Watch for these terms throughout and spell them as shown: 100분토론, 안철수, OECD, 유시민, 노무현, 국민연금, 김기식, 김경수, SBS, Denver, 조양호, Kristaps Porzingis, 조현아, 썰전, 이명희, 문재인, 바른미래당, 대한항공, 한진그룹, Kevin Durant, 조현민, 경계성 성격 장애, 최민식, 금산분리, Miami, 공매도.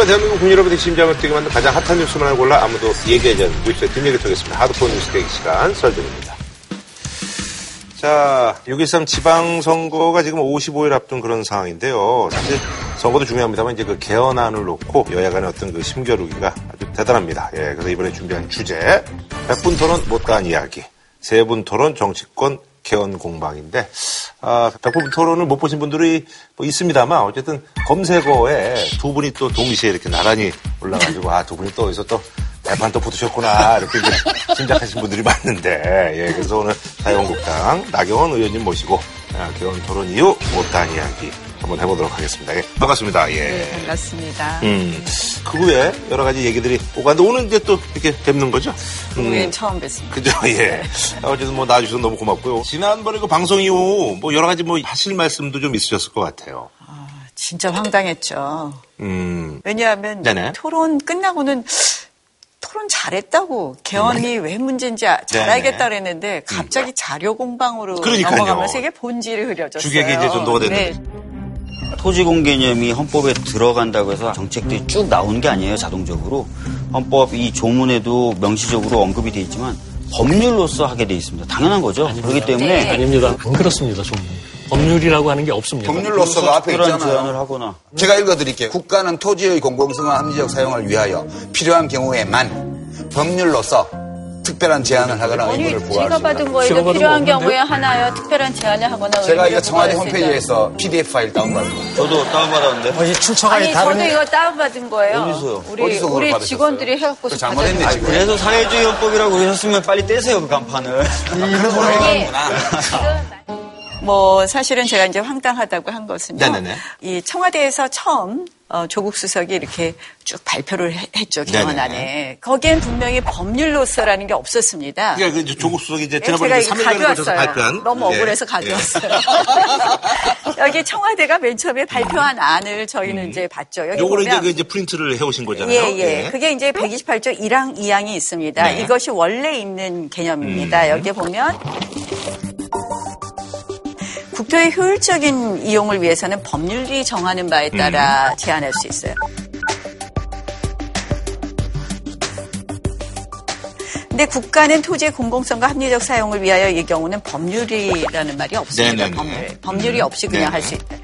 제가 대한민국 국민 여러분의 심장을 뛰게 만든 가장 핫한 뉴스만을 골라 아무도 얘기하지 않는 뉴스의 뒷얘기 드리겠습니다. 하드코어 뉴스 대기 시간 설정입니다. 자, 6.13 지방선거가 지금 55일 앞둔 그런 상황인데요. 사실 선거도 중요합니다만 이제 그 개헌안을 놓고 여야 간의 어떤 그 심겨루기가 아주 대단합니다. 예, 그래서 이번에 준비한 주제 100분 토론 못다한 이야기, 세 분 토론 정치권 개헌 공방인데 100분 토론을 못 보신 분들이 뭐 있습니다만 어쨌든 검색어에 두 분이 또 동시에 이렇게 나란히 올라가지고 아, 두 분이 또 여기서 또 대판 또 붙으셨구나 이렇게 이제 짐작하신 분들이 많은데, 예, 그래서 오늘 자유한국당 나경원 의원님 모시고 개헌 토론 이후 못다한 이야기 한번 해보도록 하겠습니다. 예, 반갑습니다. 예, 네, 반갑습니다. 그 후에 여러 가지 얘기들이 오가는데 오늘 이제 또 이렇게 뵙는 거죠? 네, 처음 뵙습니다. 그죠? 예. 어쨌든 뭐 나와주셔서 너무 고맙고요. 지난번에 그 방송 이후 뭐 여러 가지 뭐 하실 말씀도 좀 있으셨을 것 같아요. 아, 진짜 황당했죠. 왜냐하면 토론 끝나고는 토론 잘했다고, 개헌이 왜 문제인지 잘 알겠다 그랬는데 갑자기 자료 공방으로 넘어가면서 이게 본질이 흐려졌어요. 주객이 이제 전도가 됐는데. 네. 토지공 개념이 헌법에 들어간다고 해서 정책들이 쭉 나온 게 아니에요. 자동적으로 헌법 이 조문에도 명시적으로 언급이 돼 있지만 법률로서 하게 돼 있습니다. 당연한 거죠. 아닙니다. 그렇기 때문에 아닙니다. 안 그렇습니다. 좀. 법률이라고 하는 게 없습니다. 법률로서가 앞에 있잖아요. 제안을 하거나. 제가 읽어드릴게요. 국가는 토지의 공공성과 합리적 사용을 위하여 필요한 경우에만 법률로서 특별한 제안을 하거나 의무를 부과할 수 있다. 제가 받은 거에 필요한 경우에 하나요. 특별한 제안을 하거나 제가 이거 청와대 홈페이지에서 PDF 파일 다운받은 거예요. 저도 다운받았는데. 아니, 저도 이거 다운받은 거예요. 어디서요? 우리 직원들이 해갖고서 잘못했네. 아니, 그래서 사회주의 헌법이라고 그러셨으면 빨리 떼세요, 그 간판을. 일부러 해놨구나. 뭐 사실은 제가 이제 황당하다고 한 것은요. 네네네. 이 청와대에서 처음 조국 수석이 이렇게 쭉 발표를 했죠, 개헌안에. 거기엔 분명히 법률로서라는 게 없었습니다. 그러니까 이제 조국 수석이 이제 지난번에 3일간에 걸쳐서 발표한. 너무 억울해서 가져왔어요. 여기 청와대가 맨 처음에 발표한 안을 저희는 이제 봤죠. 여기 요거를 보면 이제 프린트를 해오신 거잖아요. 예, 예. 그게 이제 128조 1항 2항이 있습니다. 네. 이것이 원래 있는 개념입니다. 여기 보면 국토의 효율적인 이용을 위해서는 법률이 정하는 바에 따라 제한할 수 있어요. 근데 국가는 토지의 공공성과 합리적 사용을 위하여 이 경우는 법률이라는 말이 없습니다. 법률이 없이 그냥 할 수 있다.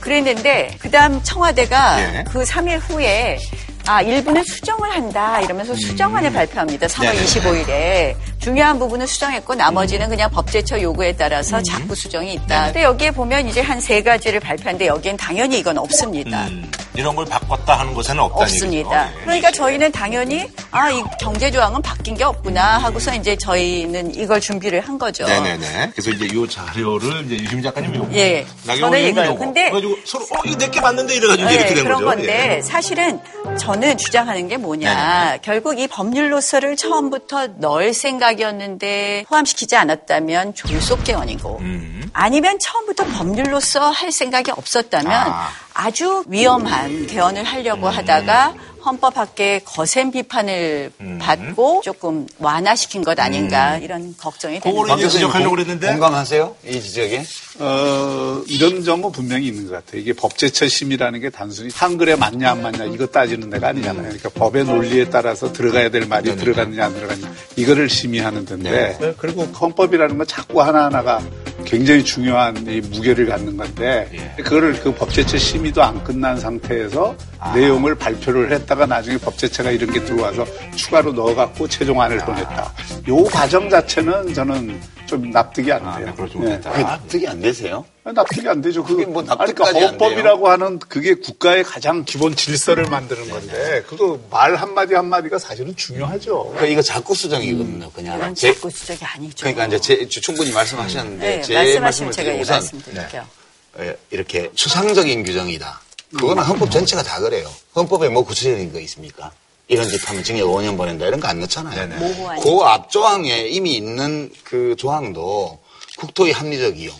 그랬는데 그다음 청와대가 그 3일 후에 아, 일부는 수정을 한다 이러면서 수정안을 발표합니다. 3월 25일에. 중요한 부분은 수정했고 나머지는 그냥 법제처 요구에 따라서 자꾸 수정이 있다. 근데 여기에 보면 이제 한 세 가지를 발표하는데 여기엔 당연히 이건 없습니다. 이런 걸 바꿨다 하는 것에는 없습니다. 예. 그러니까 저희는 당연히 아, 이 경제조항은 바뀐 게 없구나 하고서 이제 저희는 이걸 준비를 한 거죠. 네네네. 그래서 이제 이 자료를 이제 유시민 작가님이 요구. 예. 저는 이거요. 근데 그래가지고 서로 이거 내게 맞는데 이래가지고 예, 이렇게 된 그런 거죠. 그런 건데 예. 사실은 저는 주장하는 게 뭐냐. 네네. 결국 이 법률로서를 처음부터 넣을 생각이었는데 포함시키지 않았다면 졸속 개헌이고 아니면 처음부터 법률로서 할 생각이 없었다면 아주 위험한 개헌을 하려고 하다가 헌법 밖에 거센 비판을 받고 조금 완화시킨 것 아닌가 이런 걱정이 됩니다. 그거를 지적하려고 그랬는데 공감하세요? 이 지적에? 이런 점은 분명히 있는 것 같아요. 이게 법제처 심의라는 게 단순히 한글에 맞냐 안 맞냐 이거 따지는 데가 아니잖아요. 그러니까 법의 논리에 따라서 들어가야 될 말이 들어갔느냐 안 들어갔느냐 이거를 심의하는 데인데 그리고 헌법이라는 건 자꾸 하나하나가 굉장히 중요한 이 무게를 갖는 건데 그거를 그 법제처 심의도 안 끝난 상태에서 내용을 발표를 했다가 나중에 법제처가 이런 게 들어와서 추가로 넣어갖고 최종안을 보냈다. 요 과정 자체는 저는 좀 납득이 안 돼요. 네. 왜 납득이 안 되세요? 납득이 안 되죠. 그게 뭐 납득까지 안 돼요. 그러니까 헌법이라고 하는 그게 국가의 가장 기본 질서를 만드는 건데 그거 말 한마디 한마디가 사실은 중요하죠. 그러니까 이거 자꾸 수정이거든요. 그냥 자꾸 수정이 아니죠. 그러니까 이제 충분히 말씀하셨는데 네, 제 말씀을 제가 우선 말씀드릴게요. 네. 이렇게 추상적인 규정이다. 그거는 헌법 전체가 다 그래요. 헌법에 뭐 구체적인 거 있습니까? 이런 짓 하면 징역 5년 보낸다 이런 거 안 넣잖아요. 그 앞 조항에 이미 있는 그 조항도 국토의 합리적 이용,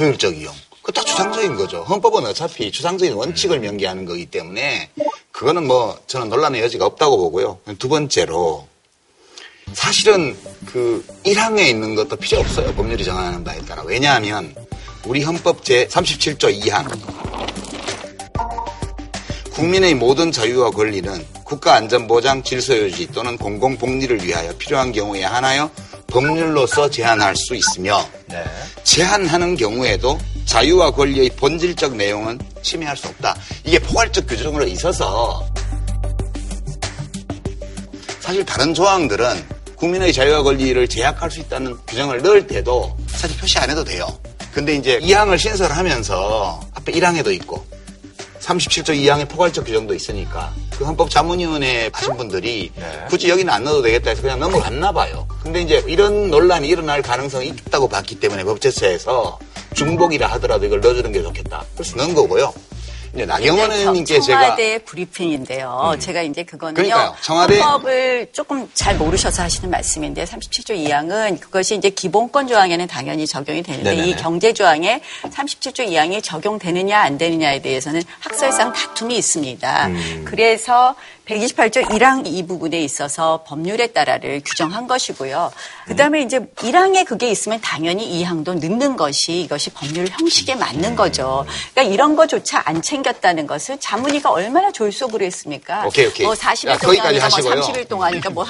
효율적 이용. 그거 딱 추상적인 거죠. 헌법은 어차피 추상적인 원칙을 명기하는 거기 때문에 그거는 뭐 저는 논란의 여지가 없다고 보고요. 두 번째로 사실은 그 1항에 있는 것도 필요 없어요. 법률이 정하는 바에 따라. 왜냐하면 우리 헌법 제 37조 2항 국민의 모든 자유와 권리는 국가안전보장 질서유지 또는 공공복리를 위하여 필요한 경우에 한하여 법률로서 제한할 수 있으며 네. 제한하는 경우에도 자유와 권리의 본질적 내용은 침해할 수 없다. 이게 포괄적 규정으로 있어서 사실 다른 조항들은 국민의 자유와 권리를 제약할 수 있다는 규정을 넣을 때도 사실 표시 안 해도 돼요. 근데 이제 2항을 신설하면서 앞에 1항에도 있고 37조 2항의 포괄적 규정도 있으니까 그 헌법자문위원회 하신 분들이 네. 굳이 여기는 안 넣어도 되겠다 해서 그냥 넘어갔나 봐요. 근데 이제 이런 논란이 일어날 가능성이 있다고 봤기 때문에 법제처에서 중복이라 하더라도 이걸 넣어주는 게 좋겠다. 그래서 넣은 거고요. 이제 나경원 의원님께 제가 청와대 브리핑인데요. 제가 이제 그거는요. 그러니까요. 청와대 헌법을 조금 잘 모르셔서 하시는 말씀인데 37조 2항은 그것이 이제 기본권 조항에는 당연히 적용이 되는데 네네네. 이 경제 조항에 37조 2항이 적용되느냐 안 되느냐에 대해서는 학설상 다툼이 있습니다. 그래서 128조 1항 이 부분에 있어서 법률에 따라를 규정한 것이고요. 그다음에 이제 1항에 그게 있으면 당연히 2항도 넣는 것이 이것이 법률 형식에 맞는 거죠. 그러니까 이런 거조차 안 챙겼다는 것을 자문위가 얼마나 졸속으로 했습니까? 오케이. 뭐 40일 동안이니까 뭐 30일 동안이니까 뭐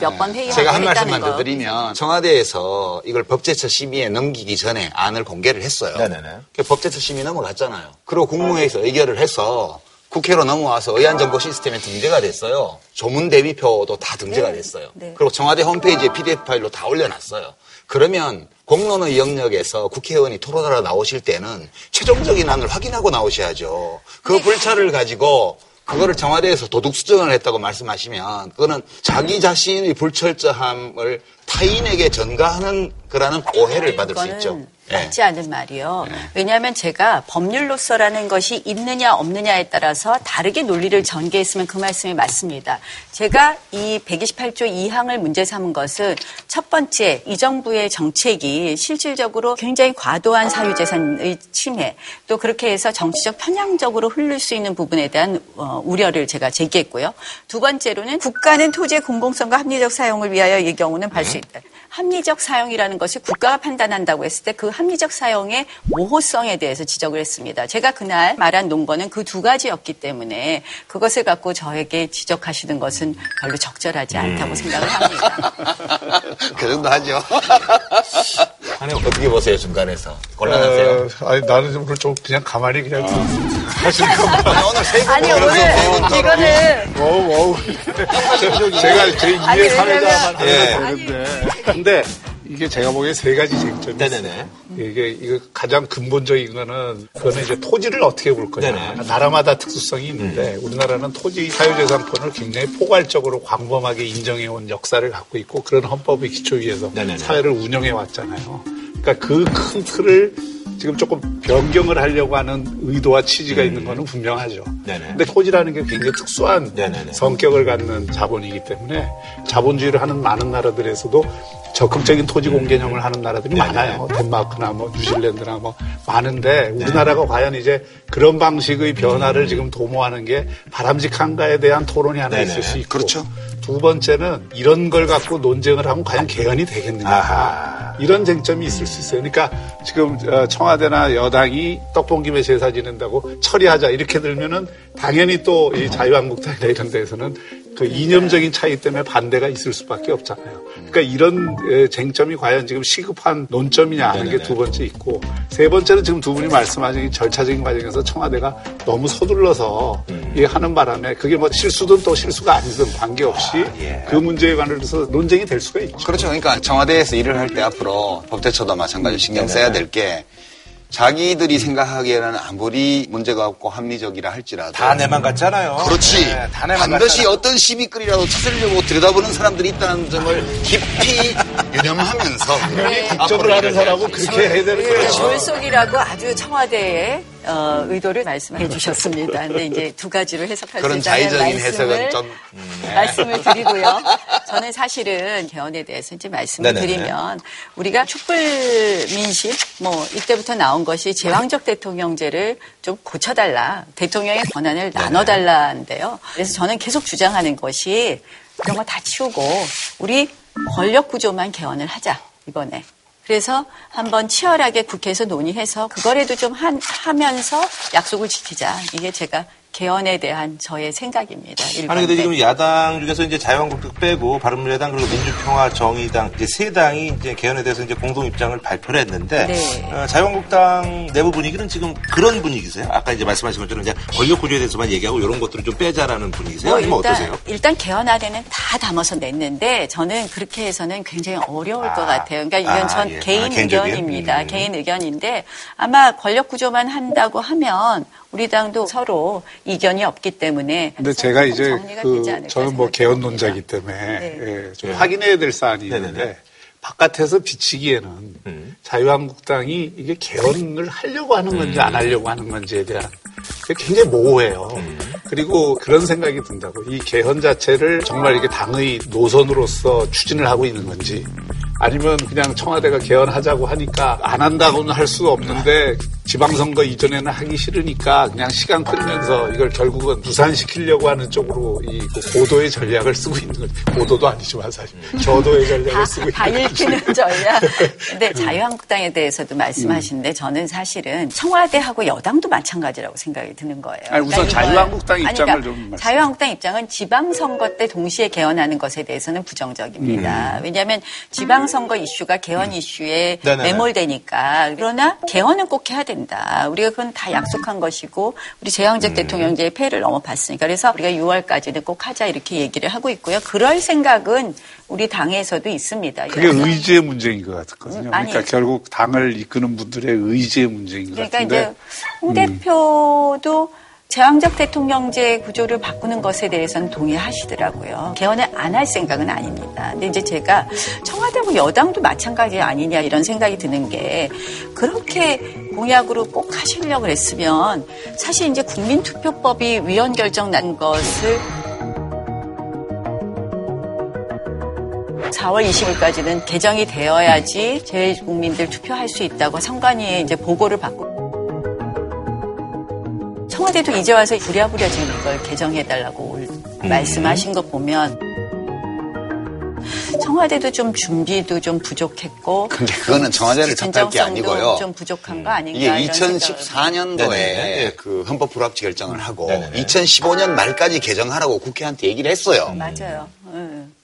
몇 번 회의하고 제가 한 말씀만 더 드리면 청와대에서 이걸 법제처 심의에 넘기기 전에 안을 공개를 했어요. 네네네. 법제처 심의 넘어갔잖아요. 그리고 국무회의에서 의결을 해서 국회로 넘어와서 의안정보 시스템에 등재가 됐어요. 조문 대비표도 다 등재가 됐어요. 네. 그리고 청와대 홈페이지에 PDF 파일로 다 올려놨어요. 그러면 공론의 영역에서 국회의원이 토론하러 나오실 때는 최종적인 안을 확인하고 나오셔야죠. 그 불찰을 가지고 그거를 청와대에서 도둑 수정을 했다고 말씀하시면 그거는 자기 자신의 불철저함을 타인에게 전가하는 거라는 오해를 받을 수 있죠. 맞지 않은 말이요. 왜냐하면 제가 법률로서라는 것이 있느냐 없느냐에 따라서 다르게 논리를 전개했으면 그 말씀이 맞습니다. 제가 이 128조 2항을 문제 삼은 것은 첫 번째 이 정부의 정책이 실질적으로 굉장히 과도한 사유재산의 침해 또 그렇게 해서 정치적 편향적으로 흐를 수 있는 부분에 대한 우려를 제가 제기했고요. 두 번째로는 국가는 토지의 공공성과 합리적 사용을 위하여 이 경우는 발 수 있다. 합리적 사용이라는 것이 국가가 판단한다고 했을 때 그 합리적 사용의 모호성에 대해서 지적을 했습니다. 제가 그날 말한 논거는 그 두 가지였기 때문에 그것을 갖고 저에게 지적하시는 것은 별로 적절하지 않다고 생각을 합니다. 그 정도 하죠. 어떻게 보세요, 중간에서? 곤란하세요? 아니, 나는 좀 그걸 좀 그냥 가만히 그냥 하시는 겁니다. 오늘 세금 아니, 오늘 이거는. 제가 제 2의 사례자만 하면 되는데. 근데 이게 제가 보기에 세 가지 쟁점이 있어요. 이게 가장 근본적인 거는 그거는 이제 토지를 어떻게 볼 거냐. 네네. 나라마다 특수성이 있는데 우리나라는 토지 사유재산권을 굉장히 포괄적으로 광범하게 인정해온 역사를 갖고 있고 그런 헌법의 기초 위에서 네네. 사회를 운영해 왔잖아요. 그러니까 그 큰 틀을 지금 조금 변경을 하려고 하는 의도와 취지가 있는 거는 분명하죠. 네네. 근데 토지라는 게 굉장히 특수한 네네네. 성격을 갖는 자본이기 때문에 자본주의를 하는 많은 나라들에서도 적극적인 토지 공개념을 하는 나라들이 많아요. 덴마크나 뭐 뉴질랜드나 뭐 많은데 우리나라가 과연 이제 그런 방식의 변화를 지금 도모하는 게 바람직한가에 대한 토론이 하나 네네. 있을 수 있고 그렇죠. 두 번째는 이런 걸 갖고 논쟁을 하면 과연 개헌이 되겠는가 아하. 이런 쟁점이 있을 수 있어요. 그러니까 지금 청와대나 여당이 떡봉김에 제사 지낸다고 처리하자 이렇게 들면은 당연히 또 이 자유한국당이나 이런 데에서는 그 이념적인 차이 때문에 반대가 있을 수밖에 없잖아요. 그러니까 이런 쟁점이 과연 지금 시급한 논점이냐 하는 게 두 번째 있고 세 번째는 지금 두 분이 말씀하신 이 절차적인 과정에서 청와대가 너무 서둘러서 하는 바람에 그게 뭐 실수든 또 실수가 아니든 관계없이 그 문제에 관해서 논쟁이 될 수가 있죠. 그렇죠. 그러니까 청와대에서 일을 할 때 앞으로 법제처도 마찬가지로 신경 써야 될 게 자기들이 생각하기에는 아무리 문제가 없고 합리적이라 할지라도 다 내만 같잖아요. 그렇지. 네, 다 내만 반드시 같잖아요. 어떤 시비거리라도 찾으려고 들여다보는 사람들이 있다는 점을 깊이 유념하면서 국정을 하는 사람하고 그렇게 해야 되는 거예요. 졸속이라고 아주 청와대에 의도를 말씀해 주셨습니다. 근데 이제 두 가지로 해석할 수 있다는 자의적인 해석은 좀 말씀을 드리고요. 저는 사실은 개헌에 대해서 이제 말씀을 네네네. 드리면 우리가 촛불 민심 뭐 이때부터 나온 것이 제왕적 대통령제를 좀 고쳐달라. 대통령의 권한을 네네. 나눠달라는데요. 그래서 저는 계속 주장하는 것이 그런 거 다 치우고 우리 권력 구조만 개헌을 하자 이번에. 그래서 한번 치열하게 국회에서 논의해서 그거라도 좀 하면서 약속을 지키자. 이게 제가 개헌에 대한 저의 생각입니다. 아니 근데 지금 야당 중에서 이제 자유한국당 빼고 바른미래당 그리고 민주평화정의당 이제 세 당이 이제 개헌에 대해서 이제 공동 입장을 발표를 했는데 네. 자유한국당 내부 분위기는 지금 그런 분위기세요? 아까 이제 말씀하신 것처럼 이제 권력 구조에 대해서만 얘기하고 이런 것들을 좀 빼자라는 분위기세요? 뭐 아니면 일단, 어떠세요? 일단 개헌안에는 다 담아서 냈는데 저는 그렇게 해서는 굉장히 어려울 것 같아요. 그러니까 이건 전 예. 개인 의견입니다. 개인 의견인데 아마 권력 구조만 한다고 하면 우리 당도 서로 이견이 없기 때문에. 근데 제가 이제 저는 뭐 개헌 논자이기 때문에 네. 예, 좀 확인해야 될 사안이 네네네. 있는데 바깥에서 비치기에는 자유한국당이 이게 개헌을 하려고 하는 건지 안 하려고 하는 건지에 대한 굉장히 모호해요. 그리고 그런 생각이 든다고 이 개헌 자체를 정말 이게 당의 노선으로서 추진을 하고 있는 건지 아니면 그냥 청와대가 개헌하자고 하니까 안 한다고는 할 수 없는데 지방선거 이전에는 하기 싫으니까 그냥 시간 끌면서 이걸 결국은 부산시키려고 하는 쪽으로 이 고도의 전략을 쓰고 있는 거죠. 고도도 아니지만 사실 저도의 전략을 쓰고 있는 거죠. 다 읽히는 전략. 근데 자유한국당에 대해서도 말씀하시는데 저는 사실은 청와대하고 여당도 마찬가지라고 생각이 드는 거예요. 아니, 우선 그러니까 자유한국당 입장을 좀 말씀해. 자유한국당 입장은 지방선거 때 동시에 개헌하는 것에 대해서는 부정적입니다. 왜냐하면 지방선거 이슈가 개헌 이슈에 매몰되니까 그러나 개헌은 꼭 해야 된다. 우리가 그건 다 약속한 것이고 우리 재황적 대통령제의 폐를 넘어봤으니까 그래서 우리가 6월까지는 꼭 하자 이렇게 얘기를 하고 있고요. 그럴 생각은 우리 당에서도 있습니다. 그게 의지의 문제인 것 같거든요. 그러니까 결국 당을 이끄는 분들의 의지의 문제인 것 같은데. 그러니까 이제 홍 대표도 제왕적 대통령제 구조를 바꾸는 것에 대해서는 동의하시더라고요. 개헌을 안 할 생각은 아닙니다. 근데 이제 제가 청와대하고 여당도 마찬가지 아니냐 이런 생각이 드는 게 그렇게 공약으로 꼭 하시려고 했으면 사실 이제 국민투표법이 위헌 결정 난 것을 4월 20일까지는 개정이 되어야지 재외국민들 투표할 수 있다고 선관위에 이제 보고를 받고 청와대도 이제 와서 부랴부랴 지금 이걸 개정해달라고 말씀하신 거 보면 청와대도 좀 준비도 좀 부족했고 근데 그거는 청와대를 탓할 게 아니고요. 좀 부족한 거 아닌가 이게 2014년도에 네. 그 헌법 불합치 결정을 하고 네네. 2015년 말까지 개정하라고 국회한테 얘기를 했어요. 맞아요.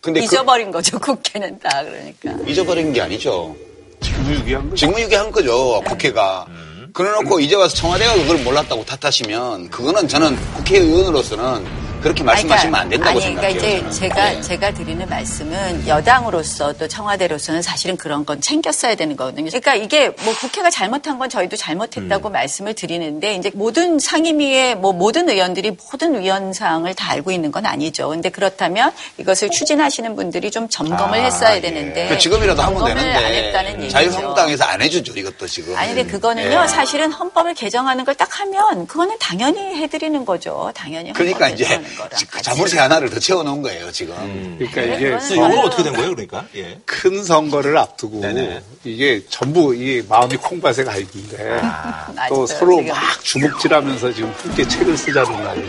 근데 잊어버린 거죠. 국회는 다 그러니까. 잊어버린 게 아니죠. 직무유기한 거죠. 직무유기한 거죠. 국회가. 그래놓고 이제 와서 청와대가 그걸 몰랐다고 탓하시면 그거는 저는 국회의원으로서는 그렇게 말씀하시면 안 된다고 생각해요. 그러니까 이제 제가 드리는 말씀은 여당으로서 또 청와대로서는 사실은 그런 건 챙겼어야 되는 거거든요. 그러니까 이게 뭐 국회가 잘못한 건 저희도 잘못했다고 말씀을 드리는데 이제 모든 상임위의 뭐 모든 의원들이 모든 위헌 사항을 다 알고 있는 건 아니죠. 근데 그렇다면 이것을 추진하시는 분들이 좀 점검을 했어야 되는데 그러니까 지금이라도 하면 되는데 자유한국당에서 안 해주죠 이것도 지금. 아니 근데 그거는요 사실은 헌법을 개정하는 걸 딱 하면 그거는 당연히 해드리는 거죠. 당연히. 그러니까 이제. 자물쇠 하나를 더 채워놓은 거예요 지금. 그러니까 이게 이건 어떻게 된 거예요, 그러니까? 예. 큰 선거를 앞두고 네네. 이게 전부 이 마음이 콩밭에 가 있는데 또 서로 지금. 막 주먹질하면서 지금 함께 책을 쓰자는 말이에요.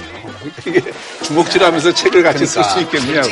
이게 주먹질하면서 책을 같이 쓸 수 있겠느냐고.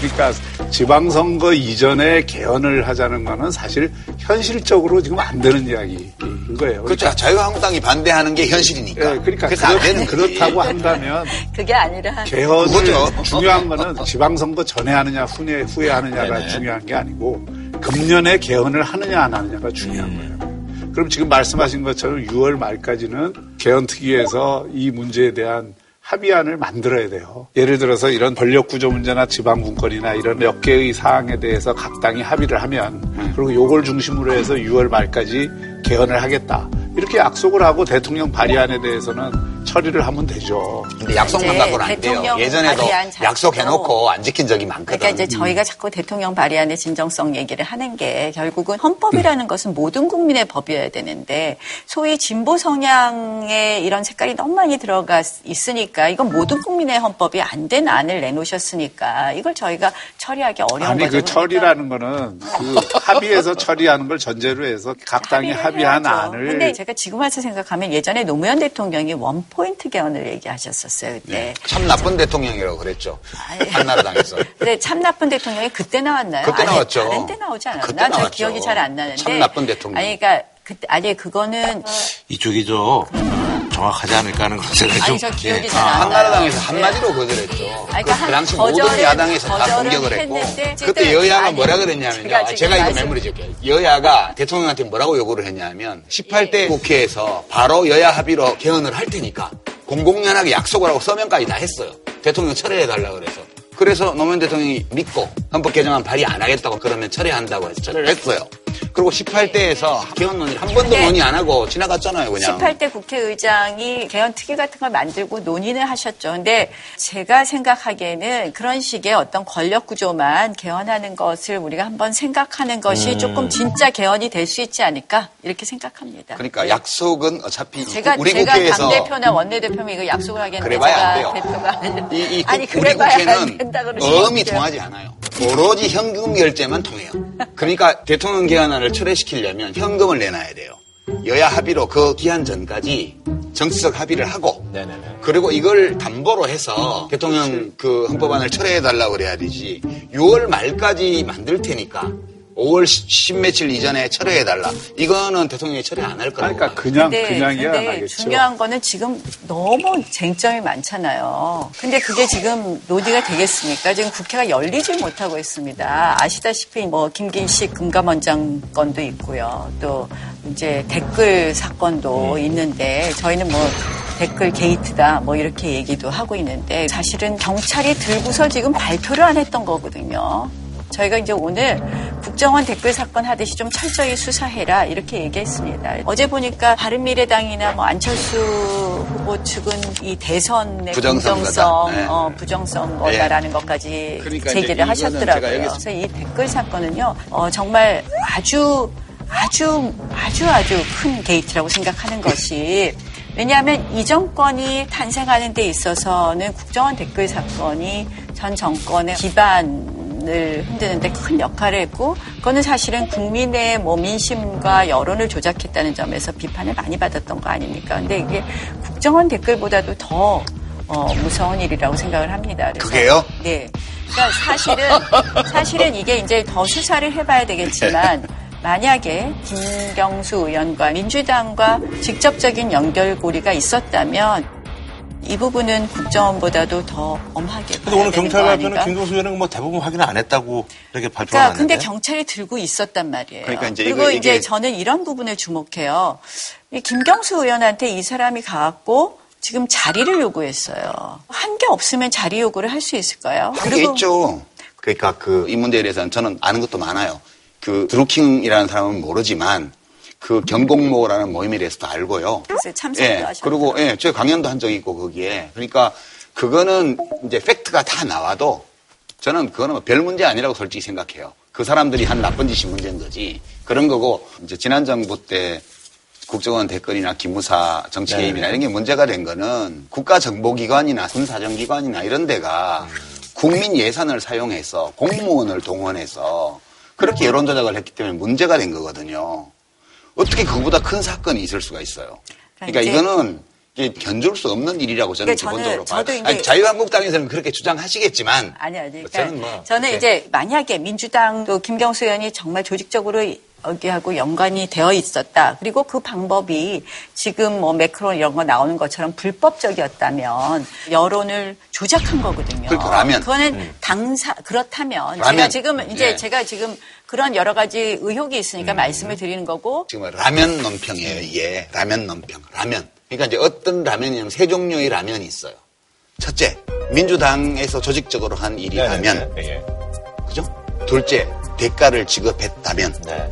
그러니까 지방선거 이전에 개헌을 하자는 거는 사실 현실적으로 지금 안 되는 이야기인 거예요. 그렇죠. 그러니까 자유한국당이 반대하는 게 현실이니까. 네, 그러니까 그래서 그렇다고 한다면 그게 아니라 개헌을 그거죠. 중요한 거는 지방선거 전에 하느냐 후에 하느냐가 네네. 중요한 게 아니고 금년에 개헌을 하느냐 안 하느냐가 중요한 거예요. 그럼 지금 말씀하신 것처럼 6월 말까지는 개헌특위에서 이 문제에 대한 합의안을 만들어야 돼요. 예를 들어서 이런 권력구조 문제나 지방분권이나 이런 몇 개의 사항에 대해서 각 당이 합의를 하면 그리고 요걸 중심으로 해서 6월 말까지 개헌을 하겠다. 이렇게 약속을 하고 대통령 발의안에 대해서는 처리를 하면 되죠. 근데 약속만 갖고는 안 돼요. 예전에도 약속해놓고 안 지킨 적이 많거든. 그러니까 이제 저희가 자꾸 대통령 발의안의 진정성 얘기를 하는 게 결국은 헌법이라는 것은 모든 국민의 법이어야 되는데 소위 진보 성향의 이런 색깔이 너무 많이 들어가 있으니까 이건 모든 국민의 헌법이 안 된 안을 내놓으셨으니까 이걸 저희가 처리하기 어려운 거죠. 아니 그 처리라는 거는 그 합의해서 처리하는 걸 전제로 해서 각 당이 합의한 안을. 근데 제가 지금 와서 생각하면 예전에 노무현 대통령이 원포인트 개헌을 얘기하셨었어요. 그때. 네, 참 나쁜 대통령이라고 그랬죠. 한나라당에서. 근데 참 나쁜 대통령이 그때 나왔나요? 그때 나왔죠. 다른 때 나오지 않았나? 저 기억이 잘 안 나는데. 참 나쁜 대통령. 아니 그러니까 그때 그거는 이쪽이죠. 정확하지 않을까 하는 그런 생각이 좀. 한나라당에서 한마디로 거절했죠. 그 당시 모든 야당에서 다 공격을 했고 그때 여야가 뭐라 그랬냐면요. 제가 이거 메모리 줄게요. 여야가 대통령한테 뭐라고 요구를 했냐면 18대 국회에서 바로 여야 합의로 개헌을 할 테니까 공공연하게 약속을 하고 서명까지 다 했어요. 대통령 철회해달라고 그래서. 그래서 노무현 대통령이 믿고 헌법 개정안 발의 안 하겠다고 그러면 철회한다고 해서 철회를 했어요. 그리고 18대에서 개헌 논의를 한 번도 논의 안 하고 지나갔잖아요, 그냥. 18대 국회의장이 개헌 특위 같은 걸 만들고 논의는 하셨죠. 근데 제가 생각하기에는 그런 식의 어떤 권력 구조만 개헌하는 것을 우리가 한번 생각하는 것이 조금 진짜 개헌이 될 수 있지 않을까 이렇게 생각합니다. 그러니까 약속은 어차피 제가, 우리 제가 국회에서 당대표나 원내대표면 이거 약속을 하겠는데 그래봐야 안 돼요. 대표가 아니 그래봐야 우리 국회는 어음이 통하지 않아요. 오로지 현금 결제만 통해요. 그러니까 대통령 개헌안을 철회시키려면 현금을 내놔야 돼요. 여야 합의로 그 기한 전까지 정치적 합의를 하고 네네네. 그리고 이걸 담보로 해서 대통령 그 헌법안을 철회해달라고 그래야 되지 6월 말까지 만들 테니까 5월 10며칠 이전에 철회해달라. 이거는 대통령이 철회 안 할 거라고. 그러니까 그냥이야. 근데 중요한 거는 지금 너무 쟁점이 많잖아요. 근데 그게 지금 논의가 되겠습니까? 지금 국회가 열리질 못하고 있습니다. 아시다시피 뭐 김기식 금감원장 건도 있고요. 또 이제 댓글 사건도 있는데 저희는 뭐 댓글 게이트다 뭐 이렇게 얘기도 하고 있는데 사실은 경찰이 들고서 지금 발표를 안 했던 거거든요. 저희가 이제 오늘 국정원 댓글 사건 하듯이 좀 철저히 수사해라 이렇게 얘기했습니다. 어제 보니까 바른미래당이나 뭐 안철수 후보 측은 이 대선의 부정성 거다라는 것까지 그러니까 제기를 하셨더라고요. 그래서 이 댓글 사건은요 정말 아주 큰 게이트라고 생각하는 것이 왜냐하면 이 정권이 탄생하는 데 있어서는 국정원 댓글 사건이 전 정권의 기반을 흔드는 데 큰 역할을 했고 그거는 사실은 국민의 뭐 민심과 여론을 조작했다는 점에서 비판을 많이 받았던 거 아닙니까? 근데 이게 국정원 댓글보다도 더 무서운 일이라고 생각을 합니다. 그래서, 그게요? 네. 그러니까 사실은 이게 이제 더 수사를 해봐야 되겠지만 만약에 김경수 의원과 민주당과 직접적인 연결고리가 있었다면 이 부분은 국정원보다도 더 엄하게. 근데 오늘 경찰 발표는 김경수 의원은 뭐 대부분 확인을 안 했다고 이렇게 발표하는데. 그러니까 근데 경찰이 들고 있었단 말이에요. 그러니까 이제 그리고 이제 저는 이런 부분에 주목해요. 김경수 의원한테 이 사람이 가갖고 지금 자리를 요구했어요. 한 게 없으면 자리 요구를 할 수 있을까요? 한 게 있죠. 그러니까 그 이 문제에 대해서는 저는 아는 것도 많아요. 그 드루킹이라는 사람은 모르지만. 그 경공모라는 모임에 대해서도 알고요. 참석도 예, 하셨죠. 그리고 예, 저희 강연도 한 적이 있고 거기에. 그러니까 그거는 이제 팩트가 다 나와도 저는 그거는 별 문제 아니라고 솔직히 생각해요. 그 사람들이 한 나쁜 짓이 문제인 거지. 그런 거고 이제 지난 정부 때 국정원 댓글이나 기무사 정치 개입이나 이런 게 문제가 된 거는 국가정보기관이나 군사정기관이나 이런 데가 국민 예산을 사용해서 공무원을 동원해서 그렇게 여론 조작을 했기 때문에 문제가 된 거거든요. 어떻게 그보다 큰 사건이 있을 수가 있어요. 그러니까 이거는 견줄 수 없는 일이라고 저는 기본적으로 봐요. 자유한국당에서는 그렇게 주장하시겠지만. 저는 이제 만약에 민주당도 김경수 의원이 정말 조직적으로 여기하고 연관이 되어 있었다. 그리고 그 방법이 지금 뭐 매크론 이런 거 나오는 것처럼 불법적이었다면 여론을 조작한 거거든요. 그거는 그렇다면 제가 지금 그런 여러 가지 의혹이 있으니까 말씀을 드리는 거고. 지금 라면 논평이에요, 이게. 라면 논평. 라면. 그러니까 이제 어떤 라면이냐면 세 종류의 라면이 있어요. 첫째, 민주당에서 조직적으로 한 일이라면. 그죠? 둘째, 대가를 지급했다면. 네.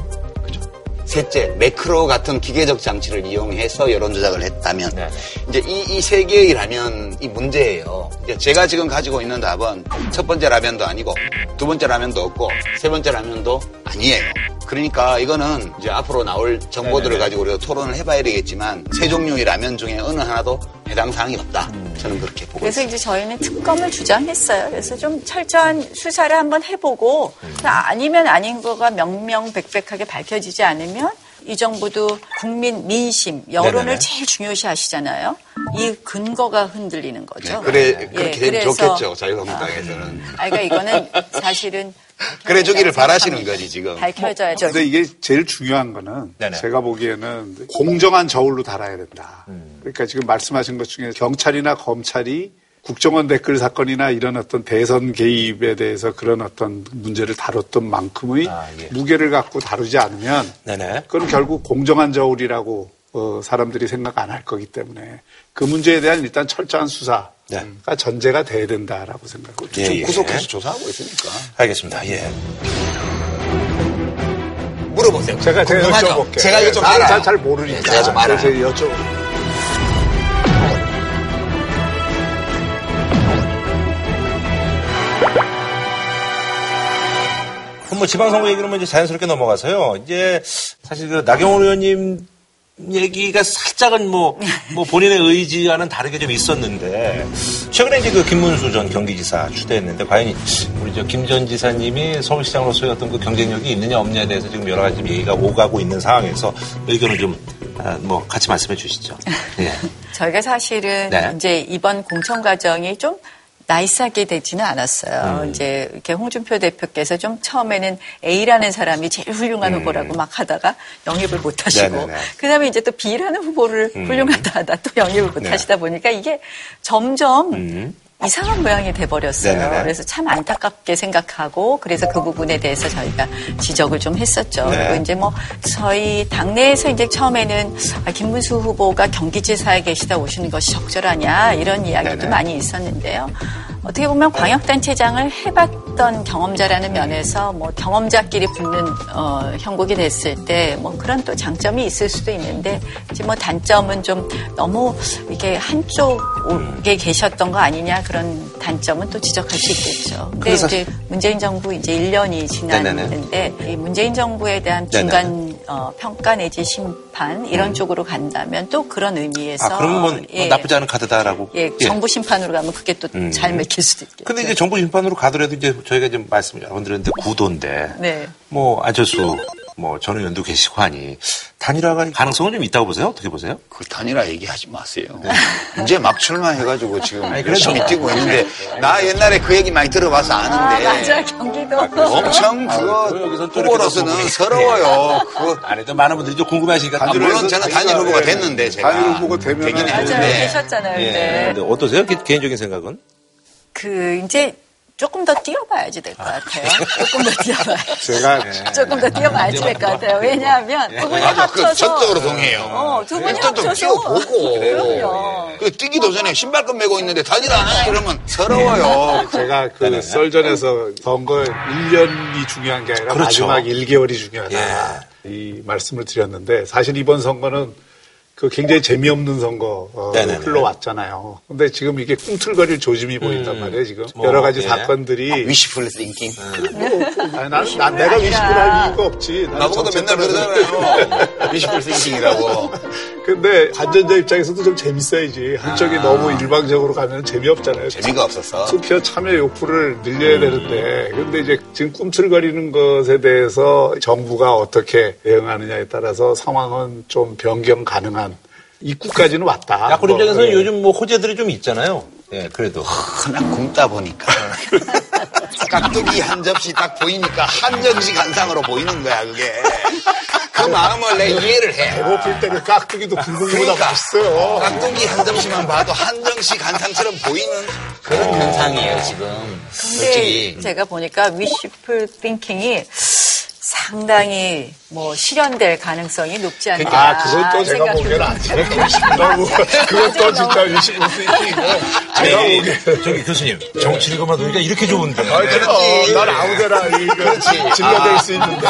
셋째, 매크로 같은 기계적 장치를 이용해서 여론조작을 했다면. 네네. 이제 이 세 개의 라면이 문제예요. 제가 지금 가지고 있는 답은 첫 번째 라면도 아니고, 두 번째 라면도 없고, 세 번째 라면도 아니에요. 그러니까 이거는 이제 앞으로 나올 정보들을 가지고 우리가 토론을 해봐야 되겠지만, 세 종류의 라면 중에 어느 하나도 해당 사항이 없다. 저는 그렇게 보고 그래서 있어요. 이제 저희는 특검을 주장했어요. 그래서 좀 철저한 수사를 한번 해보고, 아니면 아닌 거가 명명백백하게 밝혀지지 않으면 이 정부도 국민 민심, 여론을 네네네. 제일 중요시 하시잖아요. 이 근거가 흔들리는 거죠. 네, 그렇게 되면 좋겠죠. 자유한국당에서는. 그러니까 이거는 사실은. 그래 주기를 바라시는 거지 지금. 밝혀져야죠. 근데 이게 제일 중요한 거는 네네. 제가 보기에는 공정한 저울로 달아야 된다. 그러니까 지금 말씀하신 것 중에 경찰이나 검찰이 국정원 댓글 사건이나 이런 어떤 대선 개입에 대해서 그런 어떤 문제를 다뤘던 만큼의 예. 무게를 갖고 다루지 않으면 네네. 그건 결국 공정한 저울이라고 사람들이 생각 안 할 거기 때문에 그 문제에 대한 일단 철저한 수사. 그러니까 전제가 돼야 된다라고 생각하고 예. 구속해서 조사하고 있으니까. 알겠습니다. 예. 물어보세요. 제가 여쭤볼게요. 제가 이거 좀 알아요. 잘 모르니까. 예, 제가 좀 알아요. 제가 여쭤볼게요. 그럼 뭐 지방선거 얘기로 이제 자연스럽게 넘어가서요. 이제 사실 그 나경원 의원님 얘기가 살짝은 뭐 본인의 의지와는 다르게 좀 있었는데, 최근에 이제 그 김문수 전 경기지사 추대했는데, 과연 우리 저 김 전 지사님이 서울시장으로서의 어떤 그 경쟁력이 있느냐 없느냐에 대해서 지금 여러 가지 얘기가 오가고 있는 상황에서 의견을 좀, 같이 말씀해 주시죠. 예. 저희가 사실은 네. 이제 이번 공천 과정이 좀 나이스하게 되지는 않았어요. 이제 이렇게 홍준표 대표께서 좀 처음에는 A라는 사람이 제일 훌륭한 후보라고 막 하다가 영입을 못 하시고, 그 다음에 이제 또 B라는 후보를 훌륭하다 하다 또 영입을 못 하시다 보니까 이게 점점 이상한 모양이 돼버렸어요. 네네네. 그래서 참 안타깝게 생각하고, 그래서 그 부분에 대해서 저희가 지적을 좀 했었죠. 네. 그리고 이제 저희 당내에서 이제 처음에는 김문수 후보가 경기지사에 계시다 오시는 것이 적절하냐, 이런 이야기도 네네. 많이 있었는데요. 어떻게 보면 광역단체장을 해봤던 경험자라는 면에서 경험자끼리 붙는 형국이 됐을 때 그런 또 장점이 있을 수도 있는데, 이제 단점은 좀 너무 이렇게 한쪽에 계셨던 거 아니냐, 그런 단점은 또 지적할 수 있겠죠. 근데 이제 문재인 정부 이제 1년이 지났는데 이 문재인 정부에 대한 중간 평가 내지 심판 이런 쪽으로 간다면 또 그런 의미에서 그런 건 나쁘지 않은 카드다라고. 정부 심판으로 가면 그게 또 잘 맥힐 수도 있겠죠. 근데 이제 정부 심판으로 가더라도 이제 저희가 지금 말씀을 여러분 드렸는데 구도인데 네. 안철수 전 의원도 계시고 하니 단일화가 가능성은 좀 있다고 보세요? 어떻게 보세요? 그 단일화 얘기하지 마세요. 네. 이제 막 출마해가지고 지금 열심히 뛰고 있는데 나 옛날에 그 얘기 많이 들어봐서 아는데 맞아 경기도 엄청 그거 후보로서는 서러워요. 그거 안에도 많은 분들이 좀 궁금해하시니까 물론 저는 단일 후보가 됐는데 제가 단일 후보가 되면 맞아요. 계셨잖아요. 근데 어떠세요? 개인적인 생각은? 이제 조금 더 뛰어봐야지 될 것 같아요. 조금 더 뛰어봐야지. 조금 더 뛰어봐야지 될 것 같아요. 왜냐하면 두 분이 합쳐서. 전적으로 동의해요. 두 분이 합쳐서. 뛰어보고. 그럼요. 뛰기도 전에 신발끈 메고 있는데 단일화 하나 이러면 서러워요. 제가 썰전에서 선거 1년이 중요한 게 아니라 그렇죠. 마지막 1개월이 중요하다. 이 말씀을 드렸는데, 사실 이번 선거는 굉장히 재미없는 선거 흘러왔잖아요. 근데 지금 이게 꿈틀거릴 조짐이 보인단 말이에요. 지금 여러 가지 사건들이 wishful thinking. 내가 wishful 할 이유가 없지. 나보고도 맨날 그러잖아요. wishful thinking이라고. 근데 관전자 입장에서도 좀 재밌어야지. 한쪽이 너무 일방적으로 가면 재미없잖아요. 재미가 없었어. 투표 참여 욕구를 늘려야 되는데, 근데 이제 지금 꿈틀거리는 것에 대해서 정부가 어떻게 대응하느냐에 따라서 상황은 좀 변경 가능한. 입구까지는 왔다. 야권 입장에서는 요즘 호재들이 좀 있잖아요. 예, 그래도. 하나 굶다 보니까. 깍두기 한 접시 딱 보이니까 한 접시 간상으로 보이는 거야, 그게. 그 마음을 내 이해를 해. 배고플 때는 깍두기도 굵은보다 맛있어요. 깍두기 한 점씩만 봐도 한 점씩 간상처럼 보이는 그런 현상이에요, 지금. 솔직히. 제가 보니까 wishful thinking이 상당히 실현될 가능성이 높지 않나. 그것도 제가 보기에는 안 되고 그것도 진짜 의심을 쓰이고. 저기 교수님, 정치를 그만두니까 이렇게 좋은데. 그렇지. 난 아무데나 진료될 수 있는데.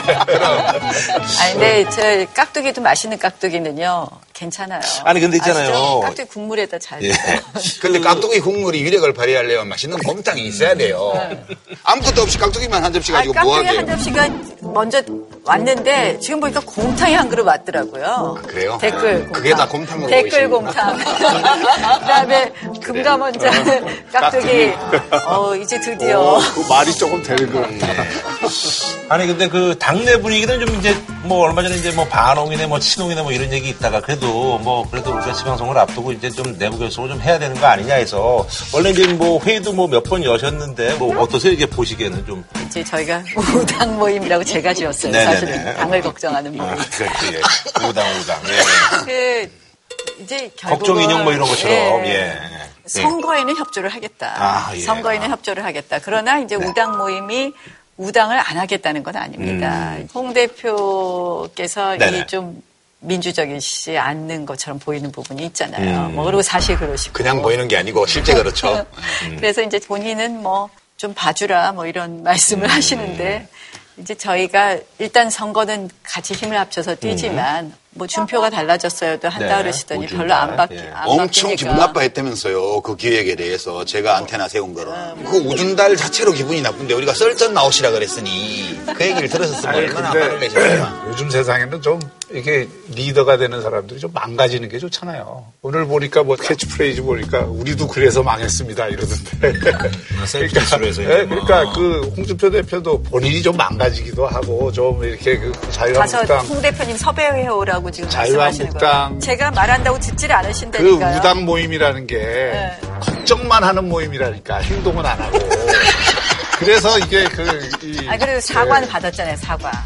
근데 제 깍두기도 맛있는 깍두기는요. 괜찮아요. 아니 근데 있잖아요. 아시죠? 깍두기 국물에다 잘. 예. 근데 깍두기 국물이 유력을 발휘하려면 맛있는 곰탕이 있어야 돼요. 아무것도 없이 깍두기만 한 접시 가지고 뭐 하게요? 깍두기 한 접시가 먼저 왔는데 지금 보니까 곰탕이 한 그릇 왔더라고요. 아, 그래요? 댓글 곰탕. 그게 다 곰탕으로 보이시네. 댓글 곰탕. 그다음에 금감원장 깍두기. 이제 드디어. 그 말이 조금 되는 것 같네. 아니 근데 그 당내 분위기는 좀 이제 뭐 얼마 전에 이제 뭐 반홍이네 뭐 친홍이네 뭐 이런 얘기 있다가 그래도 우리가 지방선거를 앞두고 이제 좀 내부 결속을 좀 해야 되는 거 아니냐 해서 원래 이제 뭐 회의도 뭐 몇 번 여셨는데 뭐 어떠세요? 이게 보시기에는 좀 이제 저희가 우당 모임이라고 제가 지었어요. 네네네. 사실은 당을 걱정하는 모임. 아, 그렇지. 예. 우당. 예. 그 이제 결국은 걱정 인형 뭐 이런 것처럼 예. 선거에는 협조를 하겠다. 아, 예. 선거에는 협조를 하겠다. 그러나 이제 네. 우당 모임이 우당을 안 하겠다는 건 아닙니다. 홍 대표께서 이 좀 민주적이지 않는 것처럼 보이는 부분이 있잖아요. 뭐 그리고 사실 그러시고 그냥 보이는 게 아니고 실제 그렇죠. 그래서 이제 본인은 뭐 좀 봐주라 뭐 이런 말씀을 하시는데 이제 저희가 일단 선거는 같이 힘을 합쳐서 뛰지만 뭐 준표가 달라졌어요도 한다 네, 그러시더니 별로 안 바뀌니까. 예. 엄청 기분 나빠했다면서요. 그 기획에 대해서 제가 안테나 세운 거는. 그 우준달 자체로 기분이 나쁜데 우리가 썰전 나오시라 그랬으니 그 얘기를 들었었으면 얼마나 화를 내셨을까. 요즘 세상에는 좀 이렇게 리더가 되는 사람들이 좀 망가지는 게 좋잖아요. 오늘 보니까 뭐 캐치프레이즈 보니까 우리도 그래서 망했습니다 이러던데. 그러니까 그 홍준표 대표도 본인이 좀 망가지기도 하고 좀 이렇게 그 자유한국당. 가서 홍 대표님 섭외해 오라고. 지금 자유한국당 제가 말한다고 듣질 않으신다니까요. 그 우당 모임이라는 게 네. 걱정만 하는 모임이라니까 행동은 안 하고 그래서 이게 그리고 사과는 받았잖아요. 사과.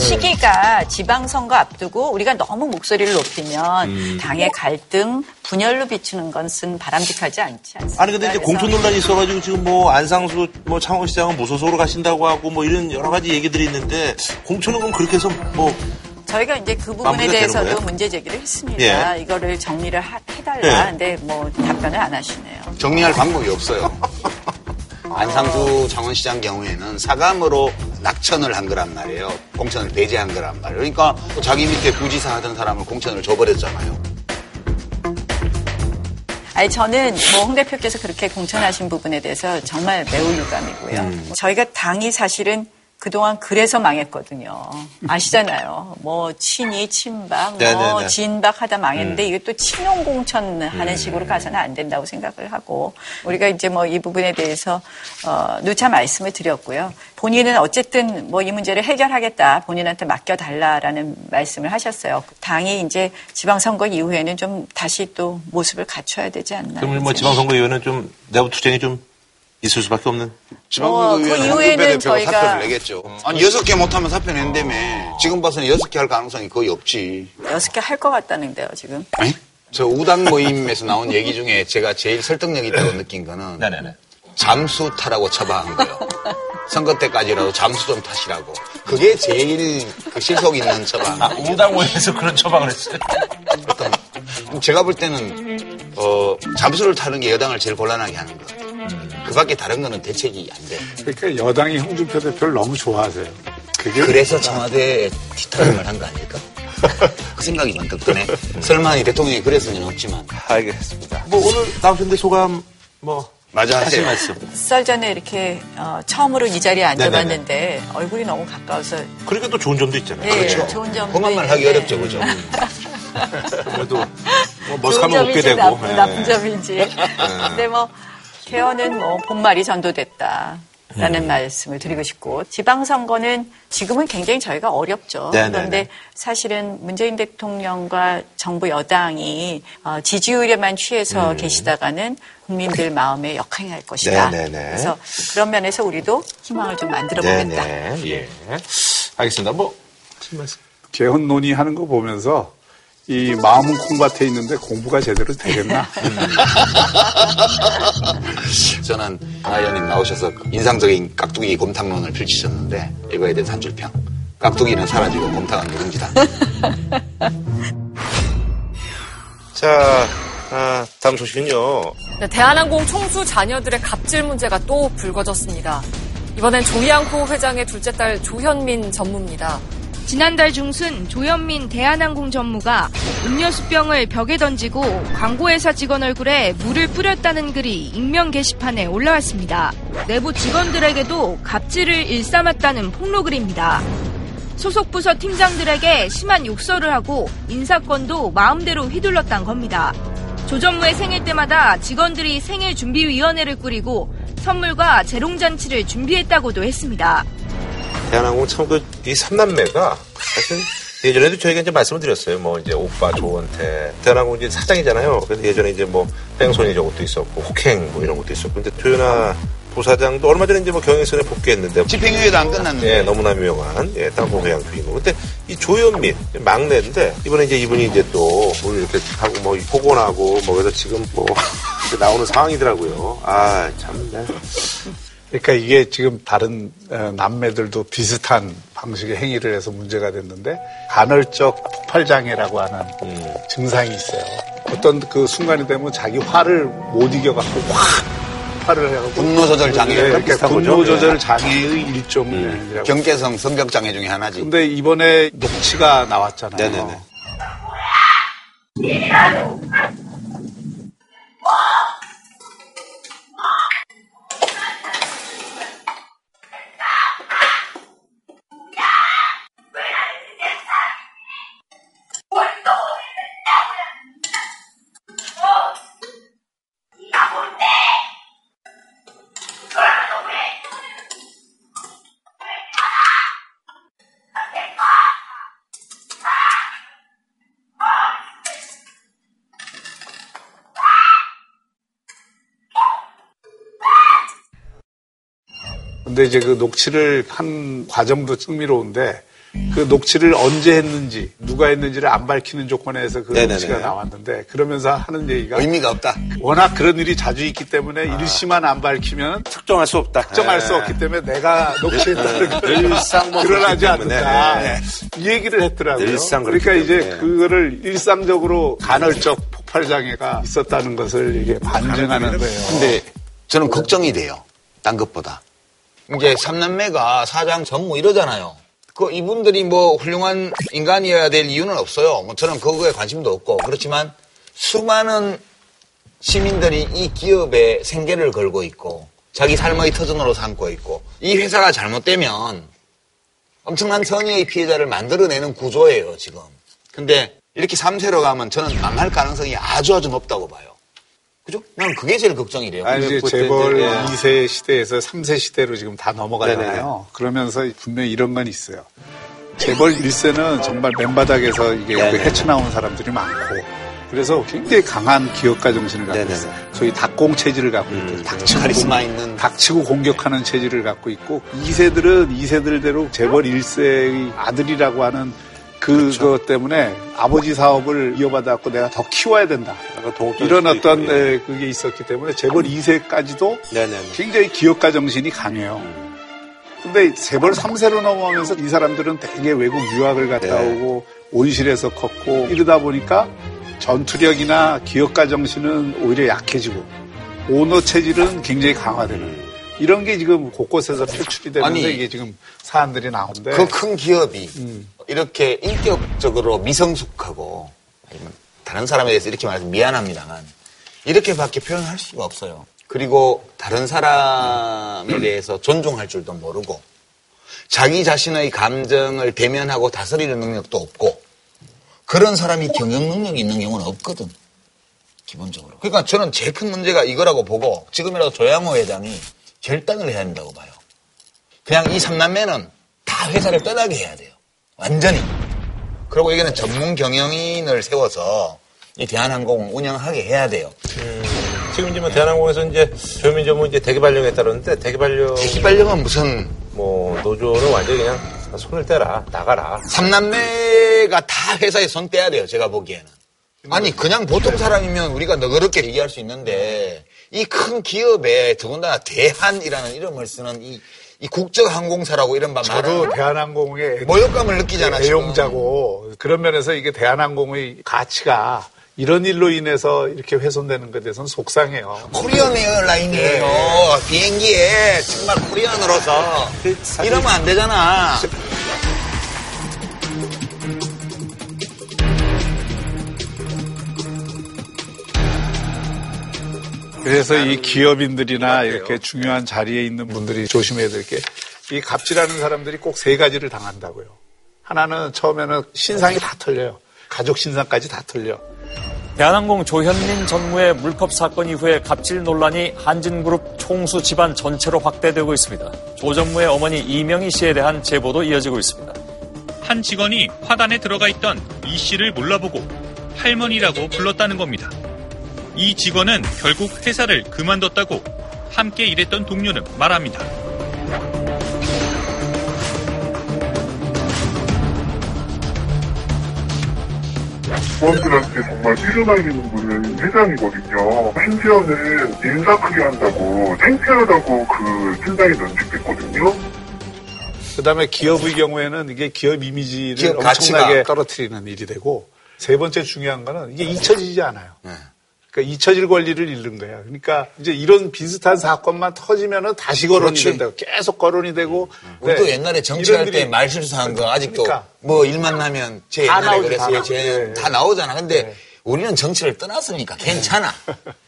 시기가 지방선거 앞두고 우리가 너무 목소리를 높이면 당의 갈등, 분열로 비추는 것은 바람직하지 않지 않습니까? 아니 근데 이제 공천 논란이 있어가지고 지금 뭐 안상수 뭐 창원시장은 무소속으로 가신다고 하고 뭐 이런 여러 가지 얘기들이 있는데 공천은 그럼 그렇게 해서 뭐 저희가 이제 그 부분에 대해서도 문제 제기를 했습니다. 예. 이거를 정리를 해달라. 예. 근데 뭐 답변을 안 하시네요. 정리할 방법이 없어요. 안상수 창원시장 경우에는 사감으로 낙천을 한 거란 말이에요. 공천을 배제한 거란 말이에요. 그러니까 자기 밑에 부지사 하던 사람을 공천을 줘버렸잖아요. 아니 저는 뭐 홍 대표께서 그렇게 공천하신 부분에 대해서 정말 매우 유감이고요. 저희가 당이 사실은 그동안 그래서 망했거든요. 아시잖아요. 뭐 친이, 친박, 뭐 진박하다 망했는데 이게 또 친용 공천하는 식으로 가서는 안 된다고 생각을 하고 우리가 이제 뭐 이 부분에 대해서 누차 말씀을 드렸고요. 본인은 어쨌든 뭐 이 문제를 해결하겠다, 본인한테 맡겨달라라는 말씀을 하셨어요. 당이 이제 지방선거 이후에는 좀 다시 또 모습을 갖춰야 되지 않나. 그럼 뭐 지방선거 이후에는 좀 내부 투쟁이 좀 있을 수밖에 없는. 그 이후에는 저희가 사표를 내겠죠. 아니 6개 못하면 사표 낸다며. 지금 봐서는 6개 할 가능성이 거의 없지. 6개 할 것 같다는데요 지금. 아니? 저 우당 모임에서 나온 얘기 중에 제가 제일 설득력 있다고 느낀 거는 잠수 타라고 처방한 거예요. 선거 때까지라도 잠수 좀 타시라고. 그게 제일 그 실속 있는 처방. 우당 모임에서 그런 처방을 했어요. 제가 볼 때는 잠수를 타는 게 여당을 제일 곤란하게 하는 거예요. 그 밖에 다른 거는 대책이 안 돼. 그러니까 여당이 홍준표 대표를 너무 좋아하세요. 그래서 청와대에 뒤타임을 한 거 아닐까? 그 생각이 만든 거네. 설마 이 대통령이 그랬으면 없지만. 알겠습니다. 뭐 오늘 나오셨는데 소감 뭐. 맞아 하세요. 썰 전에 이렇게 처음으로 이 자리에 앉아봤는데 네네네. 얼굴이 너무 가까워서. 그러니까 또 좋은 점도 있잖아요. 네, 그렇죠. 좋은 점도 그만 말하기 어렵죠. 그죠? 그래도 뭐 머쓱하면 웃게 되고. 나쁜 점인지. 근데 뭐. 개헌은 뭐 본말이 전도됐다라는 말씀을 드리고 싶고 지방선거는 지금은 굉장히 저희가 어렵죠. 네네네. 그런데 사실은 문재인 대통령과 정부 여당이 지지율에만 취해서 계시다가는 국민들 마음에 역행할 것이다. 네네네. 그래서 그런 면에서 우리도 희망을 좀 만들어보겠다. 예. 알겠습니다. 뭐 개헌 논의하는 거 보면서 이 마음은 콩밭에 있는데 공부가 제대로 되겠나? 저는 강 의원님 나오셔서 인상적인 깍두기 곰탕론을 펼치셨는데 이거에 대한 한줄평. 깍두기는 사라지고 곰탕은 누룽지다. 자, 다음 소식은요. 네, 대한항공 총수 자녀들의 갑질 문제가 또 불거졌습니다. 이번엔 조양호 회장의 둘째 딸 조현민 전무입니다. 지난달 중순 조현민 대한항공 전무가 음료수병을 벽에 던지고 광고회사 직원 얼굴에 물을 뿌렸다는 글이 익명 게시판에 올라왔습니다. 내부 직원들에게도 갑질을 일삼았다는 폭로글입니다. 소속 부서 팀장들에게 심한 욕설을 하고 인사권도 마음대로 휘둘렀단 겁니다. 조 전무의 생일 때마다 직원들이 생일준비위원회를 꾸리고 선물과 재롱잔치를 준비했다고도 했습니다. 대한항공 참 이 3남매가 사실 예전에도 저희가 이제 말씀을 드렸어요. 뭐 이제 오빠 조원태 대한항공 이제 사장이잖아요. 그래서 예전에 이제 뭐 뺑소니 저것도 있었고 혹행 뭐 이런 것도 있었고, 근데 조현아 부사장도 얼마 전에 이제 뭐 경영선에 복귀했는데 집행유예도 안 끝났는데 예, 너무나 묘한 예, 땅콩 회양 주인공. 근데 이 조현민 막내인데 이번에 이제 이분이 이제 또 뭘 이렇게 하고 뭐 폭언하고 뭐 그래서 지금 뭐 나오는 상황이더라고요. 아 참네. 그러니까 이게 지금 다른 남매들도 비슷한 방식의 행위를 해서 문제가 됐는데 간헐적 폭발장애라고 하는 증상이 있어요. 어떤 그 순간이 되면 자기 화를 못 이겨갖고 확 화를 해갖고 분노조절 장애의 일종이라고 경계성 성격 장애 중에 하나지. 근데 이번에 녹취가 나왔잖아요. 네네네. 근데 이제 그 녹취를 한 과정도 흥미로운데 그 녹취를 언제 했는지 누가 했는지를 안 밝히는 조건에서 그 네네네. 녹취가 나왔는데 그러면서 하는 얘기가 의미가 없다. 워낙 그런 일이 자주 있기 때문에 일시만 안 밝히면 특정할 수 없다. 특정할 수 없기 때문에 내가 녹취했다는 걸 드러나지 않는다. 이 얘기를 했더라고요. 그러니까 이제 그거를 일상적으로 간헐적 폭발장애가 있었다는 것을 이게 반증하는 거예요. 근데 저는 걱정이 돼요. 딴 것보다. 이제 3남매가 사장, 전무 이러잖아요. 이분들이 뭐 훌륭한 인간이어야 될 이유는 없어요. 뭐 저는 그거에 관심도 없고. 그렇지만 수많은 시민들이 이 기업에 생계를 걸고 있고 자기 삶의 터전으로 삼고 있고 이 회사가 잘못되면 엄청난 선의의 피해자를 만들어내는 구조예요, 지금. 근데 이렇게 3세로 가면 저는 망할 가능성이 아주 아주 높다고 봐요. 그죠? 난 그게 제일 걱정이 돼요. 아니, 이제 재벌 2세 시대에서 3세 시대로 지금 다 넘어가잖아요. 네네. 그러면서 분명히 이런 건 있어요. 재벌 1세는 정말 맨바닥에서 이게 헤쳐나온 사람들이 많고, 그래서 굉장히 강한 기업가 정신을 갖고 네네. 있어요. 소위 닭공 체질을 갖고 있고, 닥치고 공격하는 체질을 갖고 있고, 2세들은 2세들대로 재벌 1세의 아들이라고 하는 그것 때문에 아버지 사업을 이어받아갖고 내가 더 키워야 된다. 이런 어떤 그게 있었기 때문에 재벌 2세까지도 굉장히 기업가 정신이 강해요. 근데 재벌 3세로 넘어오면서 이 사람들은 되게 외국 유학을 갔다 오고 온실에서 컸고 이러다 보니까 전투력이나 기업가 정신은 오히려 약해지고 오너 체질은 굉장히 강화되는 이런 게 지금 곳곳에서 표출이 되면서 아니, 이게 지금 사안들이 나오는데 그 큰 기업이 이렇게 인격적으로 미성숙하고 다른 사람에 대해서 이렇게 말해서 미안합니다만 이렇게밖에 표현할 수가 없어요. 그리고 다른 사람에 대해서 존중할 줄도 모르고 자기 자신의 감정을 대면하고 다스리는 능력도 없고 그런 사람이 경영 능력이 있는 경우는 없거든. 기본적으로. 그러니까 저는 제일 큰 문제가 이거라고 보고 지금이라도 조양호 회장이 결단을 해야 한다고 봐요. 그냥 이 3남매는 다 회사를 떠나게 해야 돼요. 완전히. 그리고 이거는 전문 경영인을 세워서 이 대한항공을 운영하게 해야 돼요. 지금 이제 뭐 대한항공에서 이제 조현민 전무 이제 대기발령했다는데 대기발령은 무슨 뭐 노조는 완전히 그냥 손을 떼라 나가라. 3남매가 다 회사에 손 떼야 돼요. 제가 보기에는. 아니 그냥 보통 사람이면 우리가 너그럽게 얘기할 수 있는데. 이 큰 기업에 더군다나 대한이라는 이름을 쓰는 이 국적항공사라고 이런 말 저도 대한항공의 모욕감을 느끼잖아. 애용자고 그런 면에서 이게 대한항공의 가치가 이런 일로 인해서 이렇게 훼손되는 것에 대해서는 속상해요. 코리안 에어라인이에요. 네. 비행기에 정말 코리안으로서 이러면 안 되잖아. 그래서 이 기업인들이나 이렇게 중요한 자리에 있는 분들이 조심해야 될 게 이 갑질하는 사람들이 꼭 세 가지를 당한다고요. 하나는 처음에는 신상이 다 털려요. 가족 신상까지 다 털려. 대한항공 조현민 전무의 물컵 사건 이후에 갑질 논란이 한진그룹 총수 집안 전체로 확대되고 있습니다. 조 전무의 어머니 이명희 씨에 대한 제보도 이어지고 있습니다. 한 직원이 화단에 들어가 있던 이 씨를 몰라보고 할머니라고 불렀다는 겁니다. 이 직원은 결국 회사를 그만뒀다고 함께 일했던 동료는 말합니다. 직원들한테 정말 삐져나기는 분은 회장이거든요. 심지어는 인사 크게 한다고 창피하다고 그 팀장이 면책했거든요. 그다음에 기업의 경우에는 이게 기업 이미지를 기업 엄청나게 떨어뜨리는 일이 되고, 세 번째 중요한 거는 이게 잊혀지지 않아요. 네. 그러니까 잊혀질 권리를 잃는 거야. 그러니까 이제 이런 비슷한 사건만 터지면은 다시 거론이 된다고. 계속 거론이 되고. 우리도 옛날에 정치할 때 말실수한 거 아직도 그러니까. 뭐 일만 나면 제 옛날에 그랬어요. 제 다 나오잖아. 근데 네. 우리는 정치를 떠났으니까 괜찮아.